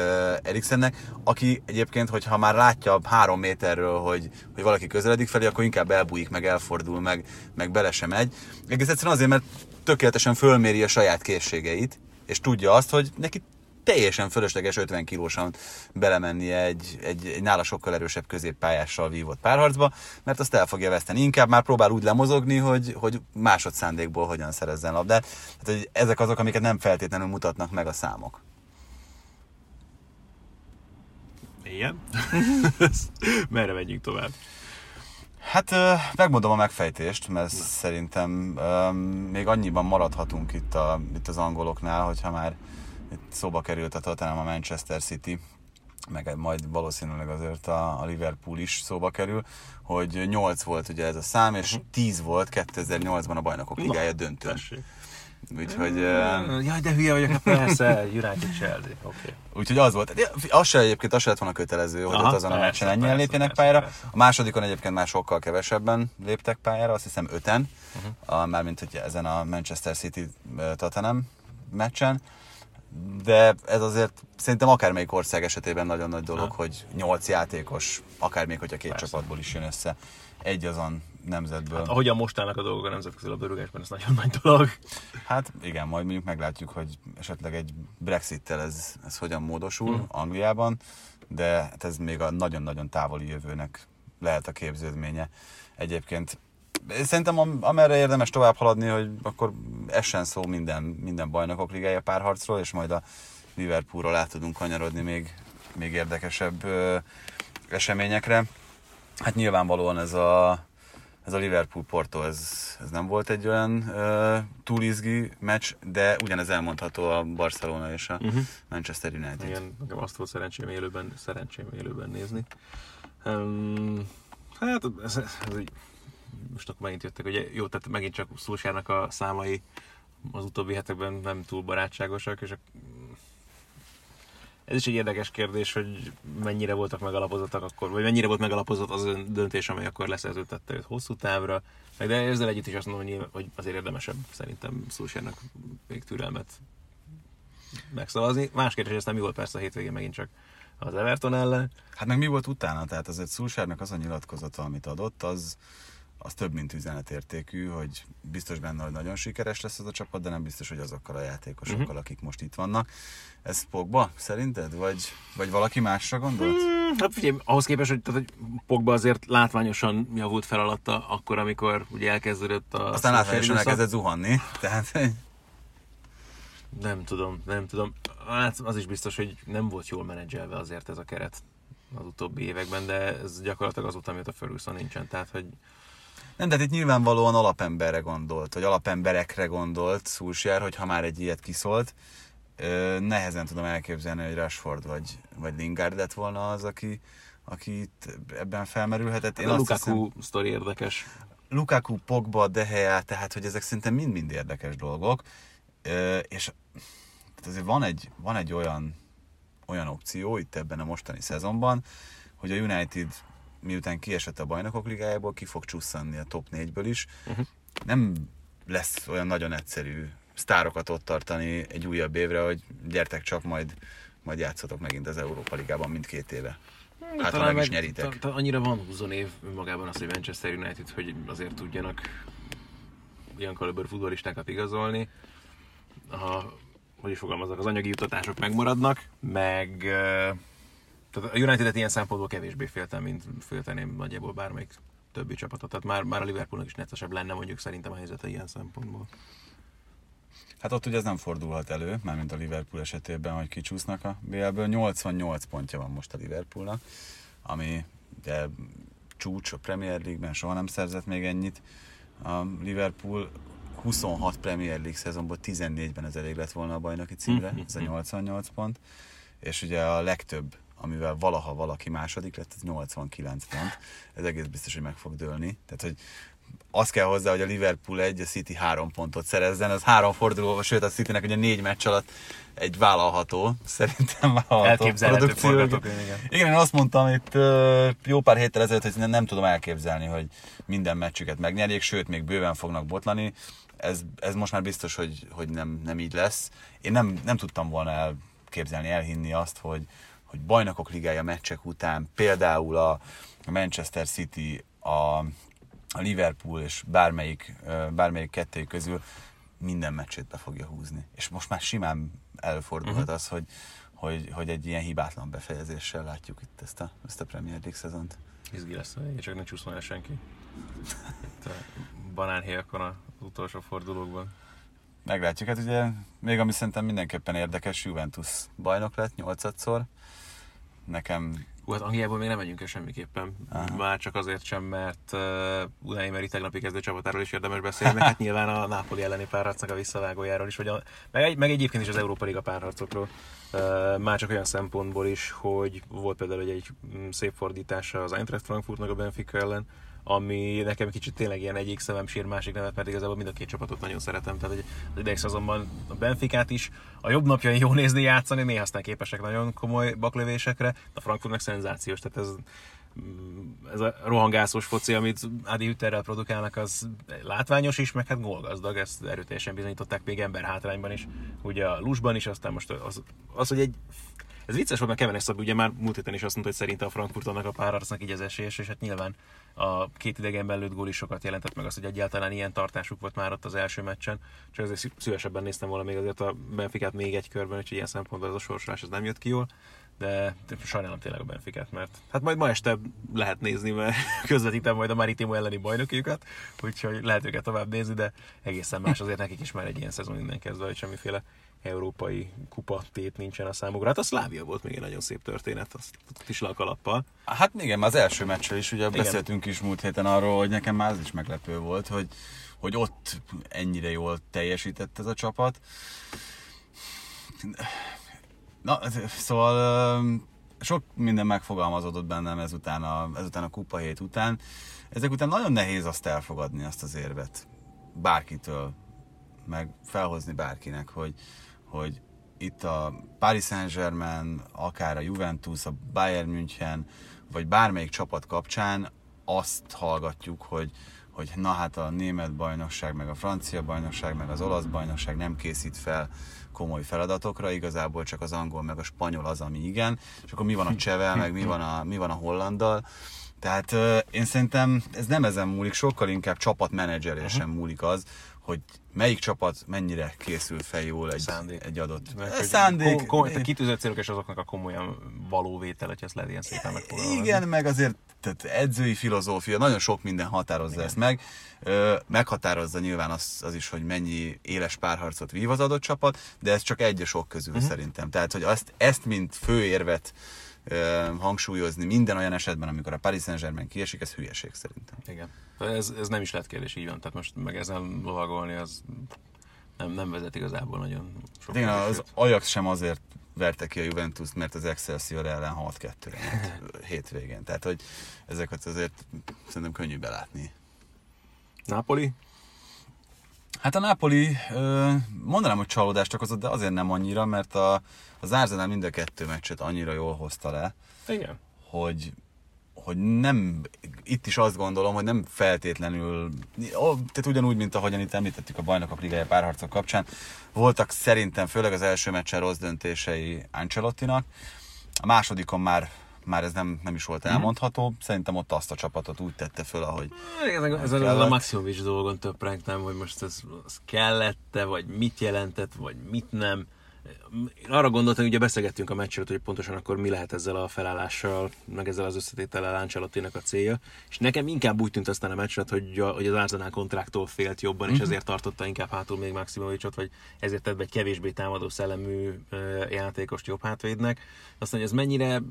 Eriksennek, aki egyébként, hogyha már látja három méterről, hogy, hogy valaki közeledik felé, akkor inkább elbújik, meg elfordul, meg, meg bele sem megy. Egész egyszerűen azért, mert tökéletesen fölméri a saját készségeit, és tudja azt, hogy neki teljesen fölösleges ötven kilósan belemennie egy, egy, egy nála sokkal erősebb középpályással vívott párharcba, mert azt el fogja veszteni. Inkább már próbál úgy lemozogni, hogy, hogy másodszándékból hogyan szerezzen labdát. Hát, hogy ezek azok, amiket nem feltétlenül mutatnak meg a számok. Igen? Merre megyünk tovább? Hát megmondom a megfejtést, mert Na. szerintem még annyiban maradhatunk itt, a, itt az angoloknál, hogyha már itt szóba került a Tottenham, a Manchester City, meg majd valószínűleg azért a Liverpool is szóba kerül, hogy nyolc volt ugye ez a szám, és tíz volt kétezer-nyolcban a Bajnokok Ligája döntőn. Úgyhogy... Jaj, de hülye vagyok, persze, United Chelsea, oké. Úgyhogy az volt. Az se egyébként, az se lett volna kötelező, hogy ott azon a meccsen ennyien lépjenek pályára. A másodikon egyébként már sokkal kevesebben léptek pályára, azt hiszem öten, mármint hogy ezen a Manchester City Tottenham meccsen. De ez azért szerintem akármelyik ország esetében nagyon nagy dolog, ha. hogy nyolc játékos, akár még hogyha két Persze. csapatból is jön össze, egy azon nemzetből. Hát, ahogyan most állnak a dolgok a nemzetközi labdarúgásban, ez nagyon nagy dolog. Hát igen, majd mondjuk meglátjuk, hogy esetleg egy Brexittel ez, ez hogyan módosul hmm. Angliában, de hát ez még a nagyon-nagyon távoli jövőnek lehet a képződménye. Egyébként szerintem amerre érdemes tovább haladni, hogy akkor essen szó minden, minden Bajnokok Ligája párharcról, és majd a Liverpoolról át tudunk kanyarodni még, még érdekesebb ö, eseményekre. Hát nyilvánvalóan ez a, ez a Liverpool-Porto, ez, ez nem volt egy olyan ö, túl izgi meccs, de ugyanez elmondható a Barcelona és a uh-huh. Manchester United. Igen, nekem azt volt szerencsém élőben, szerencsém élőben nézni. Um, hát ez, ez így... Most akkor megint jöttek, ugye jó, tehát megint csak Sousának a számai az utóbbi hetekben nem túl barátságosak, és a... ez is egy érdekes kérdés, hogy mennyire voltak megalapozottak akkor, vagy mennyire volt megalapozott az a döntés, amely akkor leszerződtette őt hosszú távra, de ezzel együtt is azt mondom, hogy azért érdemesebb szerintem Sousának még türelmet megszavazni. Más kérdés, aztán mi volt persze a hétvégén megint csak az Everton ellen. Hát meg mi volt utána, tehát azért Sousának az a nyilatkozata, amit adott, az az több, mint üzenetértékű, hogy biztos benne, hogy nagyon sikeres lesz ez a csapat, de nem biztos, hogy azokkal a játékosokkal, uh-huh. akik most itt vannak. Ez Pogba, szerinted? Vagy, vagy valaki másra gondolt? Hmm, hát figyelj, ahhoz képest, hogy, tehát, hogy Pogba azért látványosan javult fel alatta akkor, amikor ugye elkezdődött a... Aztán látványosan elkezdett zuhanni, tehát... Nem tudom, nem tudom. Hát az is biztos, hogy nem volt jól menedzselve azért ez a keret az utóbbi években, de ez gyakorlatilag azóta, mióta Ferguson nincsen, tehát hogy... Nem, de itt nyilvánvalóan alapemberre gondolt, vagy alapemberekre gondolt Solskjaer, hogy ha már egy ilyet kiszólt, nehezen tudom elképzelni, hogy Rashford vagy, vagy Lingard lett volna az, aki, aki itt ebben felmerülhetett. Én a Lukaku hiszem, sztori érdekes. Lukaku, Pogba, De Gea, tehát hogy ezek szerintem mind-mind érdekes dolgok. E, és azért van egy, van egy olyan, olyan opció itt ebben a mostani szezonban, hogy a United miután kiesett a Bajnokok Ligájából, ki fog csusszanni a top négyből is. Uh-huh. Nem lesz olyan nagyon egyszerű sztárokat ott tartani egy újabb évre, hogy gyertek csak, majd, majd játszatok megint az Európa Ligában mindkét éve. Hát, ha meg is nyeritek. Annyira van húsz év magában az, hogy Manchester United, hogy azért tudjanak ilyen kaliber futballistákat igazolni. Ha, hogy is fogalmaznak, az anyagi juttatások megmaradnak, meg... Tehát a United-et ilyen szempontból kevésbé féltem, mint félteném nagyjából bármelyik többi csapatot. Tehát már, már a Liverpoolnak is neccesebb lenne mondjuk szerintem a helyzete ilyen szempontból. Hát ott ugye ez nem fordulhat elő, mármint a Liverpool esetében, hogy kicsúsznak a bé el-ből. nyolcvannyolc pontja van most a Liverpoolnak, ami ugye csúcs a Premier League-ben, soha nem szerzett még ennyit. A Liverpool huszonhat Premier League szezonból tizennégyben ez elég lett volna a bajnoki címre, ez a nyolcvannyolc pont, és ugye a legtöbb, amivel valaha valaki második lett, ez nyolcvankilenc pont. Ez egész biztos, hogy meg fog dőlni. Tehát, hogy azt kell hozzá, hogy a Liverpool egy, a City három pontot szerezzen, az három forduló, sőt a Citynek ugye négy meccs alatt egy vállalható, szerintem vállalható. Elképzelhető forgatókönyv, igen. Igen, én azt mondtam itt jó pár héttel ezelőtt, hogy nem, nem tudom elképzelni, hogy minden meccsüket megnyerjék, sőt, még bőven fognak botlani. Ez, ez most már biztos, hogy, hogy nem, nem így lesz. Én nem, nem tudtam volna elképzelni, elhinni azt, hogy hogy Bajnokok Ligája meccsek után például a Manchester City, a, a Liverpool és bármelyik, bármelyik kettőjük közül minden meccsét be fogja húzni. És most már simán előfordulhat uh-huh. az, hogy, hogy, hogy egy ilyen hibátlan befejezéssel látjuk itt ezt a, ezt a Premier League szezont. Izgi lesz, csak ne csúszol el senki. Banánhéjakon az utolsó fordulókban. Meglátjuk, hát ugye még ami szerintem mindenképpen érdekes, Juventus bajnok lett nyolcadszor. Nekem... Hú, hát Angliából még nem megyünk el semmiképpen. Aha. Már csak azért sem, mert uh, Emery tegnapi kezdő csapatáról is érdemes beszélni, mert hát nyilván a Napoli elleni párharcnak a visszavágójáról is, vagy a, meg, egy, meg egyébként is az Európa Liga párharcokról. Uh, már csak olyan szempontból is, hogy volt például egy, egy szép fordítása az Eintracht Frankfurtnak a Benfica ellen, ami nekem kicsit tényleg ilyen egyik szemem sír, másik nevet, mert igazából mind a két csapatot nagyon szeretem. Tehát az idei szezonban a Benficát is a jobb napjain jó nézni játszani, néha aztán képesek nagyon komoly baklövésekre, a Frankfurt meg szenzációs, tehát ez, ez a rohangászós foci, amit Adi Hütterrel produkálnak, az látványos is, meg hát gólgazdag, ezt erőteljesen bizonyították még ember hátrányban is, ugye a Lusban is, aztán most az, az hogy egy... Ez vicces volt, mert Kevin Szabbi ugye már múlt héten is azt mondta, hogy szerinte a Frankfurt annak a párharcnak így az esélyes, és hát nyilván a két idegenben lőtt gól is sokat jelentett meg azt, hogy egyáltalán ilyen tartásuk volt már ott az első meccsen, csak azért szívesebben néztem volna még azért a Benficát még egy körben, úgyhogy ilyen szempontból ez a sorsolás ez nem jött ki jól, de sajnálom tényleg a Benficát, mert hát majd ma este lehet nézni, mert közvetítem majd a Maritimo elleni bajnokiukat, úgyhogy lehet őket tovább nézni, de egészen más azért nekik is már egy ilyen szezon innen kezdve, hogy semmiféle európai kupatét nincsen a számukra. Hát a Szlávia volt még egy nagyon szép történet, azt is le a kalappal. Hát igen, az első meccsről is, ugye igen. Beszéltünk is múlt héten arról, hogy nekem már az is meglepő volt, hogy, hogy ott ennyire jól teljesített ez a csapat. Na, szóval sok minden megfogalmazódott bennem ezután a, ezután a kupa hét után. Ezek után nagyon nehéz azt elfogadni, azt az érvet bárkitől, meg felhozni bárkinek, hogy hogy itt a Paris Saint-Germain, akár a Juventus, a Bayern München, vagy bármelyik csapat kapcsán azt hallgatjuk, hogy, hogy na hát a német bajnokság, meg a francia bajnokság, meg az olasz bajnokság nem készít fel komoly feladatokra, igazából csak az angol, meg a spanyol az, ami igen, és akkor mi van a csehvel, meg mi van a, mi van a hollanddal. Tehát én szerintem ez nem ezen múlik, sokkal inkább csapatmenedzselésen múlik az, hogy melyik csapat mennyire készül fel jól egy, egy adott... Mert szándék. Kom- kom- te kitűzött célok és azoknak a komolyan való vétel, hogy ezt lehet ilyen szépen megfoglalni. Igen, meg azért tehát edzői filozófia, nagyon sok minden határozza igen. ezt meg. Ö, meghatározza nyilván az, az is, hogy mennyi éles párharcot vív az adott csapat, de ez csak egy a sok közül uh-huh. szerintem. Tehát, hogy azt, ezt mint főérvet hangsúlyozni minden olyan esetben, amikor a Paris Saint-Germain kiesik, ez hülyeség szerintem. Igen. Ez, ez nem is lett kérdés, így van. Tehát most meg ezen lovagolni, az nem, nem vezet igazából nagyon sok. Igen, az Ajax sem azért verte ki a Juventust, mert az Excelsior ellen hat kettőre hétvégén. Tehát, hogy ezeket azért szerintem könnyű belátni. Napoli? Hát a Napoli, mondanám, hogy csalódást okozott, de azért nem annyira, mert a, az Arsenal mind a kettő meccset annyira jól hozta le, igen. Hogy, hogy nem, itt is azt gondolom, hogy nem feltétlenül, tehát ugyanúgy, mint ahogyan itt említettük a Bajnokok Ligája párharcok kapcsán, voltak szerintem főleg az első meccsen rossz döntései Ancelottinak, a másodikon már Már ez nem, nem is volt elmondható. Szerintem ott azt a csapatot úgy tette föl, ahogy... Ez a Maximovic dolgon töprengtem, hogy most ez, ez kellett-e, vagy mit jelentett, vagy mit nem. Arra gondoltam, ugye beszélgettünk a meccsről, hogy pontosan akkor mi lehet ezzel a felállással, meg ezzel az összetétellel Ancelottinak a célja. És nekem inkább úgy tűnt aztán a meccset, hogy, a, hogy az Arsenal kontráktól félt jobban, mm-hmm. és ezért tartotta inkább hátul még Maximovicot, vagy ezért tett be egy kevésbé támadó szellemű játékost jobb hátvédnek. Aztán, hogy ez mennyire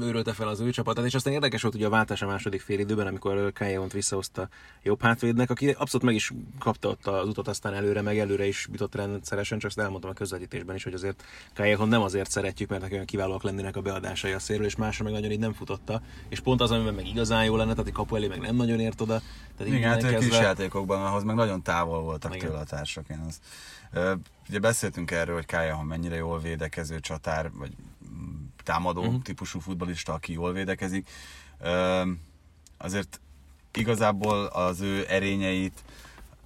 őrölte fel az ő csapatát, és aztán érdekes volt ugye a váltás a második fél időben, amikor Kályahont visszahozta jobb hátvédnek, aki abszolút meg is kapta ott az utat, aztán előre, meg előre is jutott rendszeresen, csak azt elmondtam a közvetítésben is, hogy azért Kályahon nem azért szeretjük, mert olyan kiválóak lennének a beadásai a szélről, és másra meg nagyon így nem futotta, és pont az, amiben meg igazán jó lenne, tehát egy kapu elé meg nem nagyon ért oda. Igen, hát ők kis játékokban, ahhoz meg nagyon távol voltak tőle a társak. Én az, ugye beszéltünk erről, hogy Kályahon mennyire jól védekező csatár, vagy támadó uh-huh. típusú futballista, aki jól védekezik. Azért igazából az ő erényeit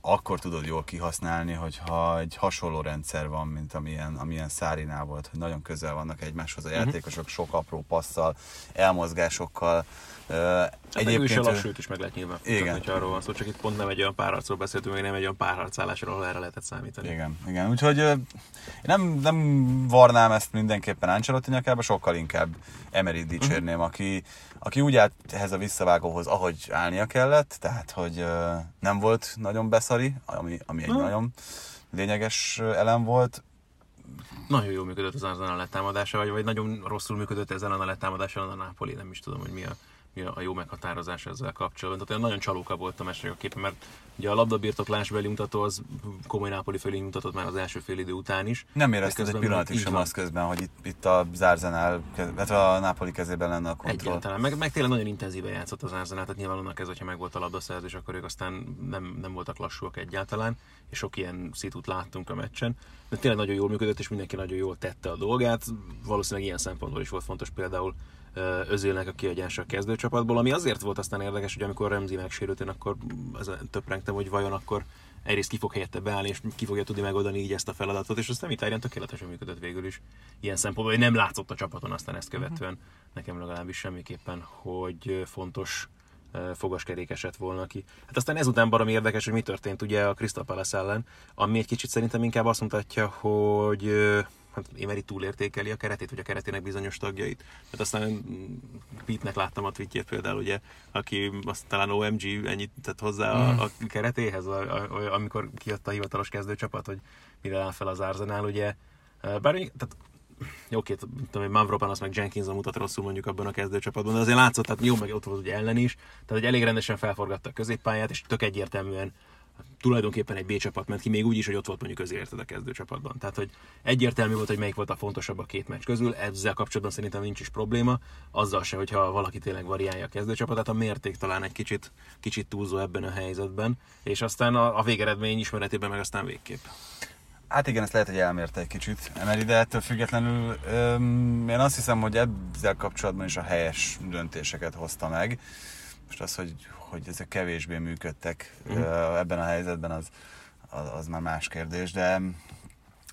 akkor tudod jól kihasználni, hogyha egy hasonló rendszer van, mint amilyen, amilyen Szárinál volt, hogy nagyon közel vannak egymáshoz a játékosok, sok apró passzal, elmozgásokkal. Hát egyébként ő lassút is meg lehet nyilván futtatni, ha arról van szó, csak itt pont nem egy olyan párharcról beszéltünk, még nem egy olyan párharcállásról, ahol erre lehetett számítani. Igen, igen. Úgyhogy nem, nem varnám ezt mindenképpen Ancelotti nyakába, sokkal inkább Emery dicsérném, uh-huh. aki, aki úgy állt ehhez a visszavágóhoz, ahogy állnia kellett, tehát hogy nem volt nagyon beszari, ami, ami egy uh-huh. nagyon lényeges elem volt. Nagyon jól működött az Arsenal letámadása, vagy, vagy nagyon rosszul működött ezen a letámadása a Napoli, nem is tudom, hogy mi a, mi a jó meghatározás ezzel kapcsolatban. Tehát nagyon csalóka volt a meccsnek a képe, mert ugye a labdabirtoklás bemutató az komoly Napoli fölé mutatott már az első fél idő után is. Nem érezted egy pillanatig sem azt közben, hogy itt, itt a Arsenal, hát a Napoli kezében lenne a kontroll. Egyáltalán, meg, meg tényleg nagyon intenzíven játszott az Arsenal, tehát nyilván onnan kezdve, hogyha meg volt a labdaszerzés, akkor ők aztán nem, nem voltak lassúak egyáltalán, és sok ilyen szitút láttunk a meccsen. De tényleg nagyon jól működött, és mindenki nagyon jól tette a dolgát. Valószínűleg ilyen szempontból is volt fontos például Özélnek a kiagyása a kezdőcsapatból, ami azért volt aztán érdekes, hogy amikor Remzi megsérült, én akkor töprengtem, hogy vajon akkor egyrészt ki fog helyette beállni, és ki fogja tudni megoldani így ezt a feladatot, és aztán Itálián tökéletesen működött végül is ilyen szempontból, hogy nem látszott a csapaton aztán ezt követően, nekem legalábbis semmiképpen, hogy fontos fogaskerék esett volna ki. Hát aztán ezután baromi érdekes, hogy mi történt ugye a Crystal Palace ellen, ami egy kicsit szerintem inkább azt mutatja, hogy hát Emery túlértékeli a keretét, vagy a keretének bizonyos tagjait. Hát aztán Pete-nek láttam a tweetjét például, ugye, aki azt talán o em gé ennyit tett hozzá a, a keretéhez, a, a, amikor kiadta a hivatalos kezdőcsapat, hogy mire áll fel az Arsenal, ugye. Bár tehát oké, okay, Mavropanos azt meg Jenkinson mutat rosszul mondjuk abban a kezdőcsapatban, de azért látszott, tehát jó, meg ott volt ugye ellen is, tehát elég rendesen felforgatta a középpályát, és tök egyértelműen tulajdonképpen egy B-csapat ment ki, még úgy is, hogy ott volt mondjuk közérted a kezdőcsapatban. Tehát, hogy egyértelmű volt, hogy melyik volt a fontosabb a két meccs közül, ezzel kapcsolatban szerintem nincs is probléma, azzal se, hogyha valaki tényleg variálja a kezdőcsapatát, a mérték talán egy kicsit, kicsit túlzó ebben a helyzetben, és aztán a, a végeredmény ismeretében meg aztán végképp. Hát igen, ezt lehet, hogy elmérte egy kicsit Emery, de ettől függetlenül öm, én azt hiszem, hogy ezzel kapcsolatban is a helyes döntéseket hozta meg. Most az, hogy, hogy ezek kevésbé működtek mm. ebben a helyzetben, az, az, az már más kérdés, de,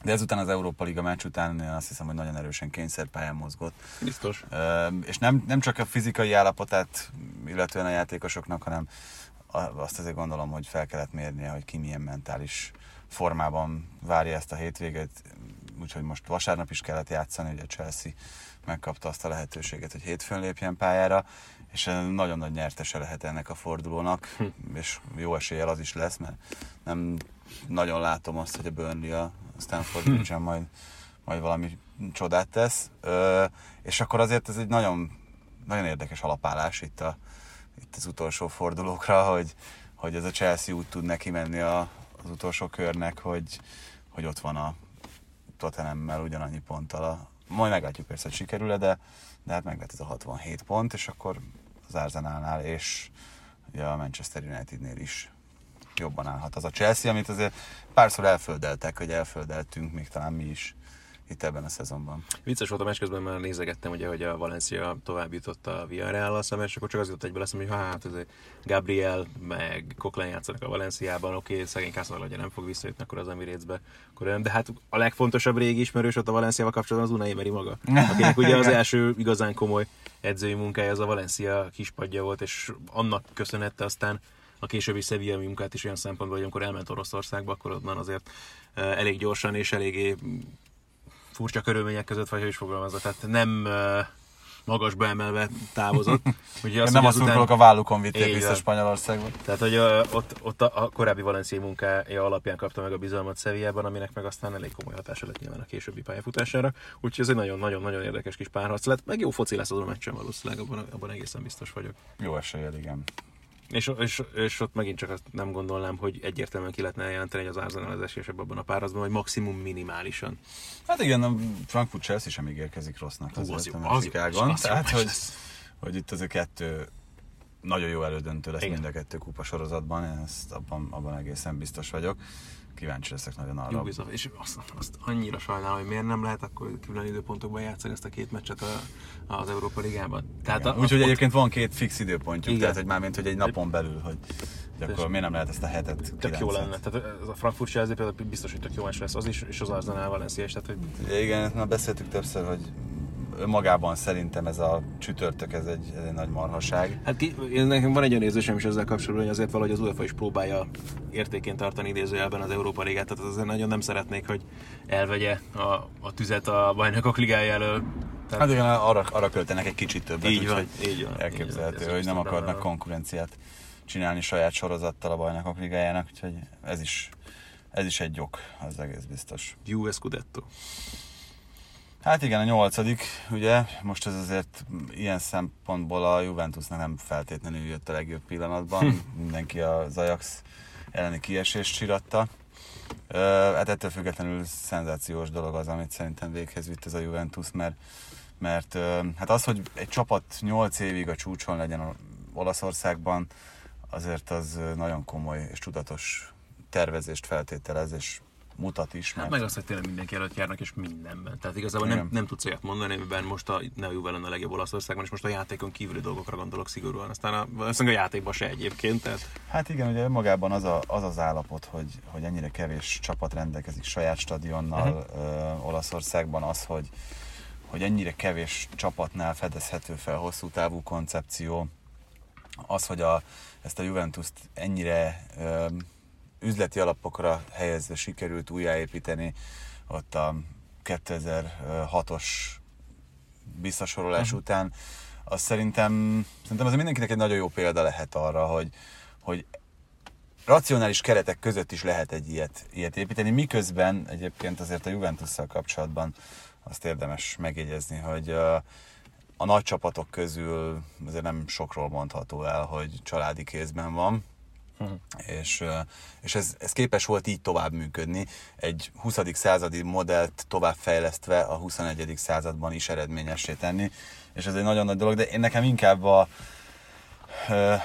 de ezután az Európa Liga meccs után én azt hiszem, hogy nagyon erősen kényszerpályán mozgott. Biztos. És nem, nem csak a fizikai állapotát, illetően a játékosoknak, hanem azt azért gondolom, hogy fel kellett mérnie, hogy ki milyen mentális formában várja ezt a hétvégét, úgyhogy most vasárnap is kellett játszani, ugye Chelsea megkapta azt a lehetőséget, hogy hétfőn lépjen pályára, és nagyon nagy nyertese lehet ennek a fordulónak, hm. és jó eséllyel az is lesz, mert nem nagyon látom azt, hogy a Burnley a Stanford Bridge-en hm. majd, majd valami csodát tesz, Ö, és akkor azért ez egy nagyon, nagyon érdekes alapállás itt, a, itt az utolsó fordulókra, hogy, hogy ez a Chelsea úgy tud neki menni a, az utolsó körnek, hogy, hogy ott van a Tottenhammel ugyanannyi ponttal a, majd meglátjuk persze, hogy sikerül-e, de, de hát meg lett ez a hatvanhét pont, és akkor az Arsenalnál és ugye a Manchester Unitednél is jobban állhat az a Chelsea, amit azért párszor elföldeltek, hogy elföldeltünk, még talán mi is itt ebben a szezonban. Vicces volt a meccs közben, már nézegettem, ugye, hogy a Valencia tovább jutott a Villarreal-al szemben, és akkor csak az jutott egyből eszembe, hogy hát, Gabriel meg Coquelin játszanak a Valenciában, oké, okay, szegény Kászor, hogy nem fog visszajutni akkor az Emirates-be. Akkor, de hát a legfontosabb régi ismerős ott a Valenciával kapcsolatban az Unai Emery maga, akinek ugye az első igazán komoly edzői munkája az a Valencia kispadja volt, és annak köszönhette aztán a későbbi Sevilla munkát is olyan szempontból, hogy amikor elment Oroszországba, akkor ott már azért elég gyorsan és eléggé furcsa körülmények között, vagy hogy is fogalmazza, tehát nem uh, magasba emelve távozott. Ugye azt, nem azt szurkolok a vállukon vitték vissza Spanyolországban. Tehát, hogy uh, ott, ott a, a korábbi valenciai munkája alapján kapta meg a bizalmat Sevillában, aminek meg aztán elég komoly hatása lett nyilván a későbbi pályafutására. Úgyhogy ez egy nagyon-nagyon-nagyon érdekes kis párharc lett, meg jó foci lesz az a meccsen valószínűleg, abban, abban egészen biztos vagyok. Jó esélyed, igen. És, és, és ott megint csak azt nem gondolnám, hogy egyértelműen ki lehetne jelenteni, hogy az Arsenal az esélyesebb abban a párazban, vagy maximum minimálisan. Hát igen, a Frankfurt Chelsea sem ígérkezik rossznak az, az, jó, az, jó, az, jó, az tehát, jó, hogy, hogy itt az a kettő nagyon jó elődöntő lesz, igen, mind a kettő kupa sorozatban, ezt abban, abban egészen biztos vagyok. Kíváncsi leszek nagyon arra. Jó, bizony. És azt, azt annyira sajnálom, hogy miért nem lehet akkor külön időpontokban játszani ezt a két meccset a, az Európa Ligában. Úgyhogy egyébként van két fix időpontjuk, igen, tehát hogy mármint, hogy egy napon belül, hogy akkor miért nem lehet ezt a hetet, kilencet. Tök jó lenne. Tehát ez a Frankfurt Chelsea például biztos, hogy tök jó más lesz az is, és az Arsenal Valencia is. Tehát, hogy... Igen, na beszéltük többször, hogy magában szerintem ez a csütörtök, ez egy, ez egy nagy marhaság. Hát ki, nekem van egy olyan érzésem is ezzel kapcsolatban, hogy azért valahogy az UEFA is próbálja értékén tartani idézőjelben az Európa Ligát, tehát azért nagyon nem szeretnék, hogy elvegye a, a tüzet a Bajnokok Ligája elől. Tehát... Hát igen, arra, arra költenek egy kicsit többet, így van, úgyhogy így van, elképzelhető, így van, hogy nem akarnak konkurenciát csinálni saját sorozattal a Bajnokok Ligájának, úgyhogy ez is, ez is egy jog, az egész biztos. Juve Scudetto. Hát igen, a nyolcadik, ugye, most ez azért ilyen szempontból a Juventusnak nem feltétlenül jött a legjobb pillanatban, hm. mindenki az Ajax elleni kiesést síratta. Uh, hát ettől függetlenül szenzációs dolog az, amit szerintem véghez vitt ez a Juventus, mert, mert uh, hát az, hogy egy csapat nyolc évig a csúcson legyen Olaszországban, azért az nagyon komoly és tudatos tervezést feltételez, és mutat is. Hát mert... meg azt, hogy tényleg mindenki előtt járnak, és mindenben. Tehát igazából nem, nem tudsz olyat mondani, amiben most a, ne a Juve lenne a legjobb Olaszországban, és most a játékon kívüli dolgokra gondolok szigorúan. Aztán a, aztán a játékban se egyébként. Tehát... Hát igen, ugye magában az a, az, az állapot, hogy, hogy ennyire kevés csapat rendelkezik saját stadionnal uh-huh. ö, Olaszországban, az, hogy, hogy ennyire kevés csapatnál fedezhető fel hosszú távú koncepció, az, hogy a, ezt a Juventust ennyire... Ö, üzleti alapokra helyezve sikerült újjáépíteni ott a kétezer-hatos visszasorolás uh-huh. után, az szerintem, szerintem az mindenkinek egy nagyon jó példa lehet arra, hogy, hogy racionális keretek között is lehet egy ilyet, ilyet építeni, miközben egyébként azért a Juventusszal kapcsolatban azt érdemes megjegyezni, hogy a, a nagy csapatok közül azért nem sokról mondható el, hogy családi kézben van, Uh-huh. és, és ez, ez képes volt így tovább működni, egy huszadik századi modellt továbbfejlesztve a huszonegyedik században is eredményessé tenni, és ez egy nagyon nagy dolog, de én nekem inkább a,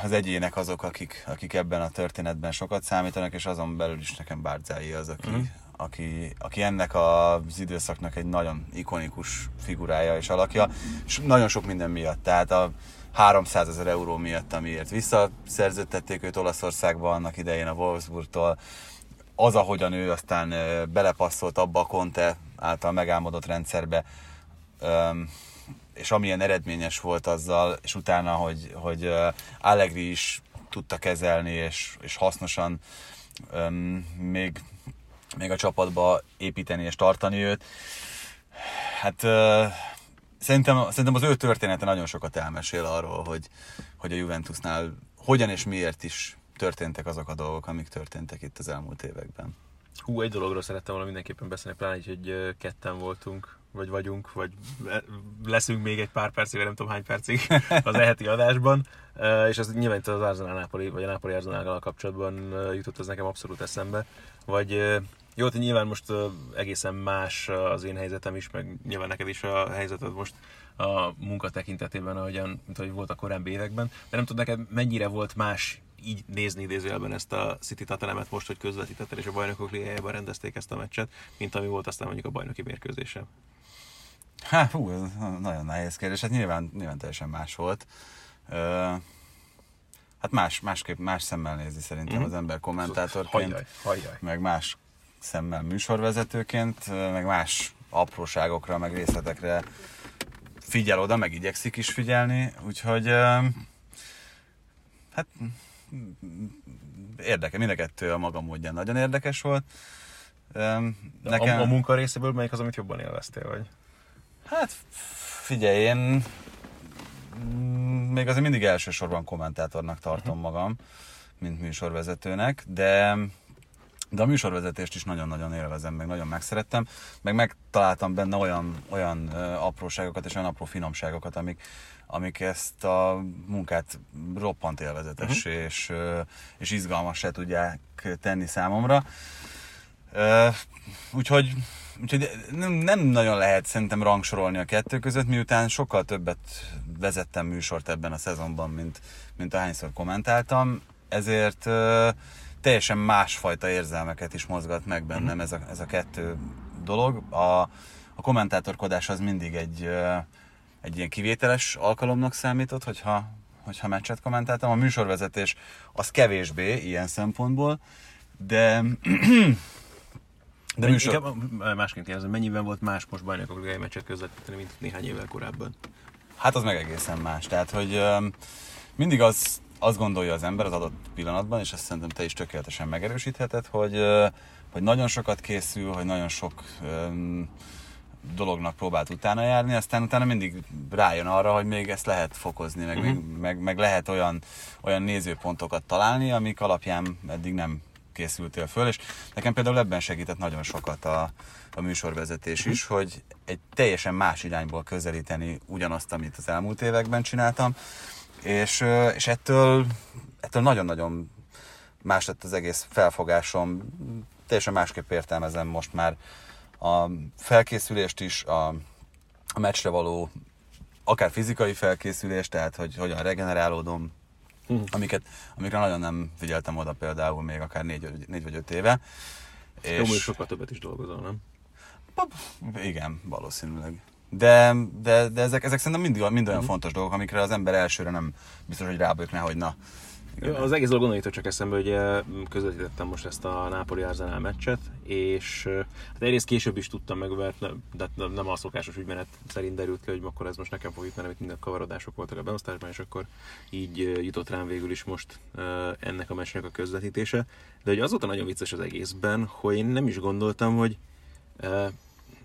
az egyének azok, akik, akik ebben a történetben sokat számítanak, és azon belül is nekem Bárdzái az, aki, uh-huh. aki, aki ennek az időszaknak egy nagyon ikonikus figurája és alakja, és nagyon sok minden miatt, tehát a háromszázezer euró miatt, amiért visszaszerződtették őt Olaszországba annak idején a Wolfsburgtól. Az, ahogyan ő aztán belepasszolt abba a Conte által megálmodott rendszerbe, és amilyen eredményes volt azzal, és utána, hogy, hogy Allegri is tudta kezelni, és, és hasznosan még, még a csapatba építeni és tartani őt. Hát... Szerintem, szerintem az ő története nagyon sokat elmesél arról, hogy, hogy a Juventusnál hogyan és miért is történtek azok a dolgok, amik történtek itt az elmúlt években. Hú, egy dologról szerettem volna mindenképpen beszélni, pláne így, hogy ketten voltunk, vagy vagyunk, vagy leszünk még egy pár percig, vagy nem tudom hány percig az e-heti adásban, és az nyilván itt az Arsenal-Napoli, vagy a Napoli-Arsenal kapcsolatban jutott ez nekem abszolút eszembe, vagy... Jó, hogy nyilván most egészen más az én helyzetem is, meg nyilván neked is a helyzeted most a munka tekintetében, ahogyan, mint ahogy volt a korábbi években, de nem tudom neked mennyire volt más így nézni idézőjelben ezt a City Tottenhamet most, hogy közvetítetted, és a Bajnokok Ligájában rendezték ezt a meccset, mint ami volt aztán mondjuk a bajnoki mérkőzésen. Hát, hú, ez nagyon nehéz kérdés. Hát nyilván, nyilván teljesen más volt. Ö, hát más, másképp, más szemmel nézi szerintem mm-hmm. az ember kommentátorként, hajjaj, hajjaj. meg más szemmel műsorvezetőként, meg más apróságokra, meg részletekre figyel oda, meg igyekszik is figyelni, úgyhogy hát érdekes, mind a kettő a maga módján nagyon érdekes volt. Nekem... A, a munka részéből melyik az, amit jobban élveztél, vagy? Hát figyelj, én még azért mindig elsősorban kommentátornak tartom magam, mint műsorvezetőnek, de, de a műsorvezetést is nagyon-nagyon élvezem, meg nagyon megszerettem, meg megtaláltam benne olyan, olyan apróságokat és olyan apró finomságokat, amik, amik ezt a munkát roppant élvezetessé uh-huh. és, és izgalmassá tudják tenni számomra. Úgyhogy Úgyhogy nem, nem nagyon lehet szerintem rangsorolni a kettő között, miután sokkal többet vezettem műsort ebben a szezonban, mint, mint ahányszor kommentáltam, ezért uh, teljesen másfajta érzelmeket is mozgat meg bennem ez a, ez a kettő dolog. A, a kommentátorkodás az mindig egy, uh, egy ilyen kivételes alkalomnak számított, hogyha, hogyha meccset kommentáltam. A műsorvezetés az kevésbé ilyen szempontból, de... De Mennyi, műsor... inkább, másként érzem, mennyiben volt más most Bajnokok Ligája meccset közvetíteni, mint néhány évvel korábban? Hát az meg egészen más. Tehát, hogy ö, mindig az, azt gondolja az ember az adott pillanatban, és ezt szerintem te is tökéletesen megerősítheted, hogy, ö, hogy nagyon sokat készül, hogy nagyon sok ö, dolognak próbált utána járni, aztán utána mindig rájön arra, hogy még ezt lehet fokozni, meg, uh-huh. még, meg, meg lehet olyan, olyan nézőpontokat találni, amik alapján eddig nem készültél föl, és nekem például ebben segített nagyon sokat a, a műsorvezetés is, hogy egy teljesen más irányból közelíteni ugyanazt, amit az elmúlt években csináltam, és, és ettől, ettől nagyon-nagyon más lett az egész felfogásom, teljesen másképp értelmezem most már a felkészülést is, a, a meccsre való akár fizikai felkészülést, tehát hogy hogyan regenerálódom, amiket, amikre nagyon nem figyeltem oda például még akár négy, négy vagy öt éve. És... Jó, most sokkal többet is dolgozol, nem? Igen, valószínűleg. De, de, de ezek, ezek szerintem mind, mind olyan mm. fontos dolgok, amikre az ember elsőre nem biztos, hogy rábökne, hogy na. Igen. Az egész dolog gondolított csak eszembe, hogy közvetítettem most ezt a Napoli Arsenal meccset, és hát egyrészt később is tudtam meg, mert nem, de nem a szokásos ügymenet szerint derült ki, hogy akkor ez most nekem fog jutni, mert minden kavarodások voltak a beosztásban, és akkor így jutott rám végül is most ennek a meccsnek a közvetítése. De hogy azóta nagyon vicces az egészben, hogy én nem is gondoltam, hogy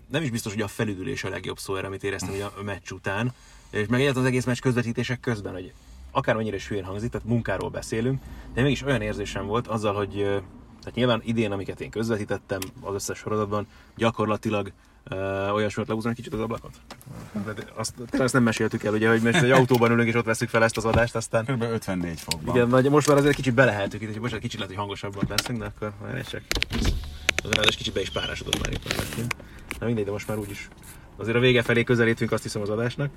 nem is biztos, hogy a felüdülés a legjobb szó erre, amit éreztem a meccs után, és meg egyáltalán az egész meccs közvetítések közben, hogy akármennyire is hülyén hangzik, tehát munkáról beszélünk, de mégis olyan érzésem volt azzal, hogy tehát nyilván idén, amiket én közvetítettem az összes sorozatban, gyakorlatilag ö, olyasmit lehúzom egy kicsit az ablakot. Azt, azt nem meséltük el, ugye, hogy most egy autóban ülünk és ott veszük fel ezt az adást, aztán... Kb. ötvennégy fokban. Igen, most már azért kicsit beleheltük itt, most egy kicsit lehet, hogy hangosabban leszünk, de akkor már csak... Az ráadás kicsit be is párásodott már itt. Na mindegy, de most már úgyis... Azért a vége felé közelítünk, azt hiszem, az adásnak.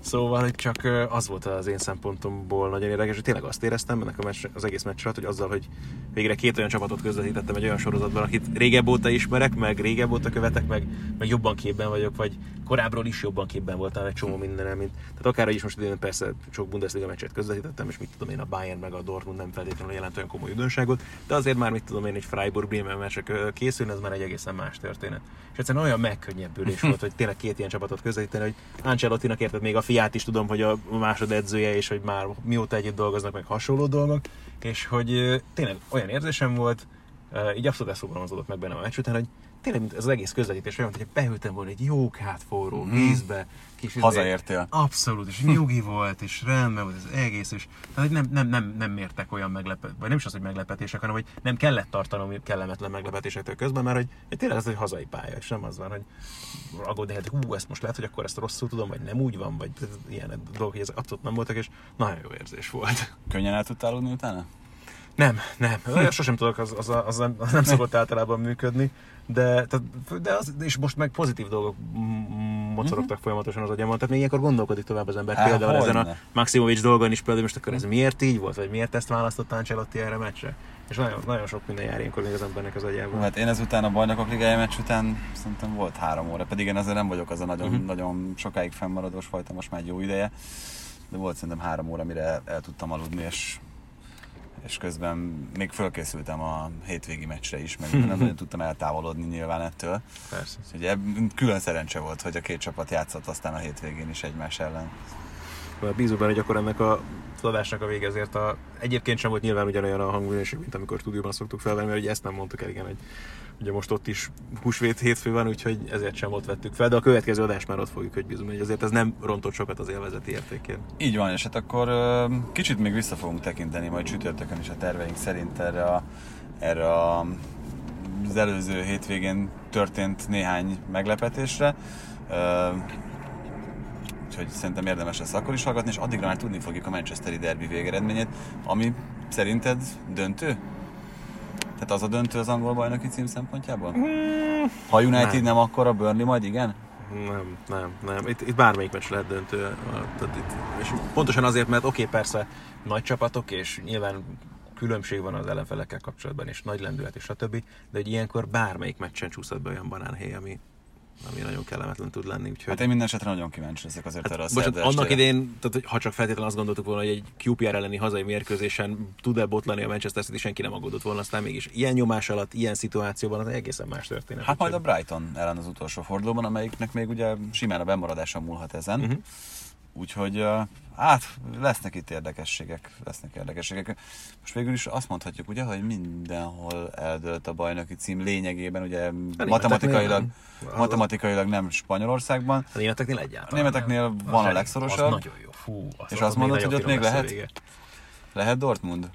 Szóval csak az volt az én szempontomból nagyon érdekes, hogy tényleg azt éreztem ennek a meccs, az egész meccs alatt, hogy azzal, hogy végre két olyan csapatot közvetítettem egy olyan sorozatban, akit régebb óta ismerek, meg régebb óta követek, meg, meg jobban képben vagyok, vagy korábbról is jobban képben voltam egy csomó mindennel, mint... Tehát akárhogy is most idén persze sok Bundesliga meccset közvetítettem, és mit tudom én, a Bayern meg a Dortmund nem feltétlenül jelent olyan komoly újdonságot, de azért már mit tudom én, egy Freiburg-Bremen meccsek készülni, ez már egy egészen más történet. És egyszerűen olyan megkönnyebbülés volt, hogy tényleg két ilyen csapatot közvetíteni, hogy Ancelottinak érted még a fiát is tudom, hogy a másod edzője, és hogy már mióta együtt dolgoznak, meg hasonló dolgok, és hogy tényleg olyan érzésem volt, így abszolút elszobranozódott meg bennem a meccs után, hogy tényleg ez az egész közvetítés olyan, hogy behültem volna egy jókát forró vízbe, kis hazaértél. Abszolút, és nyugi volt, és rendben volt az egész, és tehát nem, nem, nem, nem értek olyan meglepetések, vagy nem is az, hogy meglepetések, hanem hogy nem kellett tartanom kellemetlen meglepetésektől közben, mert hogy, hogy tényleg ez egy hazai pálya, és nem az van, hogy aggódni, hogy hú, ezt most lehet, hogy akkor ezt rosszul tudom, vagy nem úgy van, vagy ilyen dolgok, hogy ezek abszolút nem voltak, és nagyon jó érzés volt. Könnyen el tudtál aludni utána? Nem, nem. Olyan sosem tudok, az, az, az, nem, az nem szokott általában működni, de, de, az, és most meg pozitív dolgok mocorogtak uh-huh. folyamatosan az agyamban, tehát még ilyenkor gondolkodik tovább az ember. Há, például hajna. Ezen a Maximovic dolgon is például, most akkor ez miért így volt, vagy miért ezt választott Ancelotti erre meccsre? És nagyon, nagyon sok minden jár ilyenkor még az embernek az agyában. Hát én ezután a Bajnokok Ligája meccs után szerintem volt három óra, pedig én ezzel nem vagyok az a nagyon, uh-huh. nagyon sokáig fennmaradós fajta, most már egy jó ideje, de volt szerintem három óra, mire el, el tudtam aludni, és és közben még fölkészültem a hétvégi meccsre is, meg nem nagyon tudtam eltávolodni nyilván ettől. Persze. Ugye külön szerencse volt, hogy a két csapat játszott aztán a hétvégén is egymás ellen. Bízunk benne, hogy akkor ennek a adásnak a vége azért a... egyébként sem volt nyilván ugyanolyan a hangulésük, mint amikor stúdióban szoktuk felvenni, mert ugye ezt nem mondtuk el, igen, hogy ugye most ott is húsvét hétfő van, úgyhogy ezért sem ott vettük fel, de a következő adást már ott fogjuk, hogy bízunk, hogy azért ez nem rontott sokat az élvezeti értékén. Így van, és hát akkor kicsit még vissza fogunk tekinteni majd csütörtökön is a terveink szerint erre, a, erre a, az előző hétvégén történt néhány meglepetésre. Úgyhogy szerintem érdemes lesz akkor is hallgatni, és addigra már tudni fogjuk a manchesteri derbi végeredményét, ami szerinted döntő? Tehát az a döntő az angol bajnoki cím szempontjából? Mm, ha United nem. nem, akkor a Burnley majd igen? Nem, nem, nem. Itt, itt bármelyik meccs lehet döntő. Tehát itt, és pontosan azért, mert oké, okay, persze nagy csapatok, és nyilván különbség van az ellenfelekkel kapcsolatban, és nagy lendület, és stb. De hogy ilyenkor bármelyik meccsen csúszhat be olyan banánhéj, ami ami nagyon kellemetlen tud lenni. Úgyhogy... Hát én minden esetre nagyon kíváncsi leszek azért hát, erre a szervezésre. Annak idén, tehát, ha csak feltétlenül azt gondoltuk volna, hogy egy kú pé er elleni hazai mérkőzésen tud-e botlani a Manchester City, senki nem aggódott volna, aztán mégis ilyen nyomás alatt, ilyen szituációban az egészen más történet. Hát majd a Brighton ellen az utolsó fordulóban, amelyiknek még ugye simán a bemaradása múlhat ezen. Uh-huh. Úgyhogy hát lesznek itt érdekességek, lesznek érdekességek. Most végül is azt mondhatjuk, ugye, hogy mindenhol eldőlt a bajnoki cím lényegében, ugye matematikailag, matematikailag nem Spanyolországban. A németeknél egyáltalán. A németeknél van a legszorosabb. Az nagyon jó. Fú, az és az azt mondod, hogy ott még lehet? Vége. Lehet Dortmund?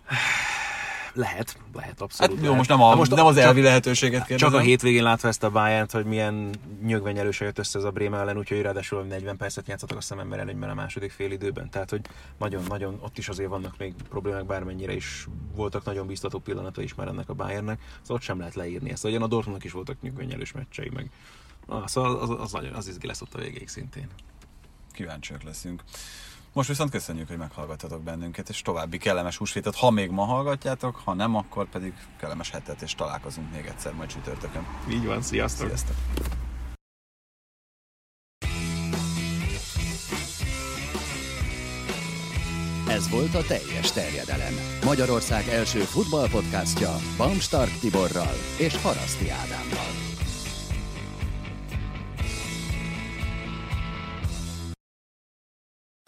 Lehet, lehet, abszolút. Hát jó, lehet. Most nem, a, most nem az elvi csak, lehetőséget kérdezem. Csak a hétvégén látva ezt a Bayernt, hogy milyen nyögvenyelősen jött össze ez a Bremen ellen, úgyhogy ráadásul negyven percet játszottak a szememben előnyben a második fél időben. Tehát, hogy nagyon-nagyon ott is azért vannak még problémák, bármennyire is voltak nagyon biztató pillanatai is már ennek a Bayernnek, szóval ott sem lehet leírni ezt. Ugyan a Dortmundnak is voltak nyögvenyelős meccsei meg. Ah, szóval az, az nagyon, az izgi lesz ott a végéig szintén. Kíváncsiak leszünk. Most viszont köszönjük, hogy meghallgattatok bennünket, és további kellemes húsvétet, ha még ma hallgatjátok, ha nem, akkor pedig kellemes hetet, és találkozunk még egyszer majd csütörtökön. Így van, sziasztok! Sziasztok. Ez volt a teljes terjedelem. Magyarország első futballpodcastja Bam Stark Tiborral és Haraszti Ádámmal.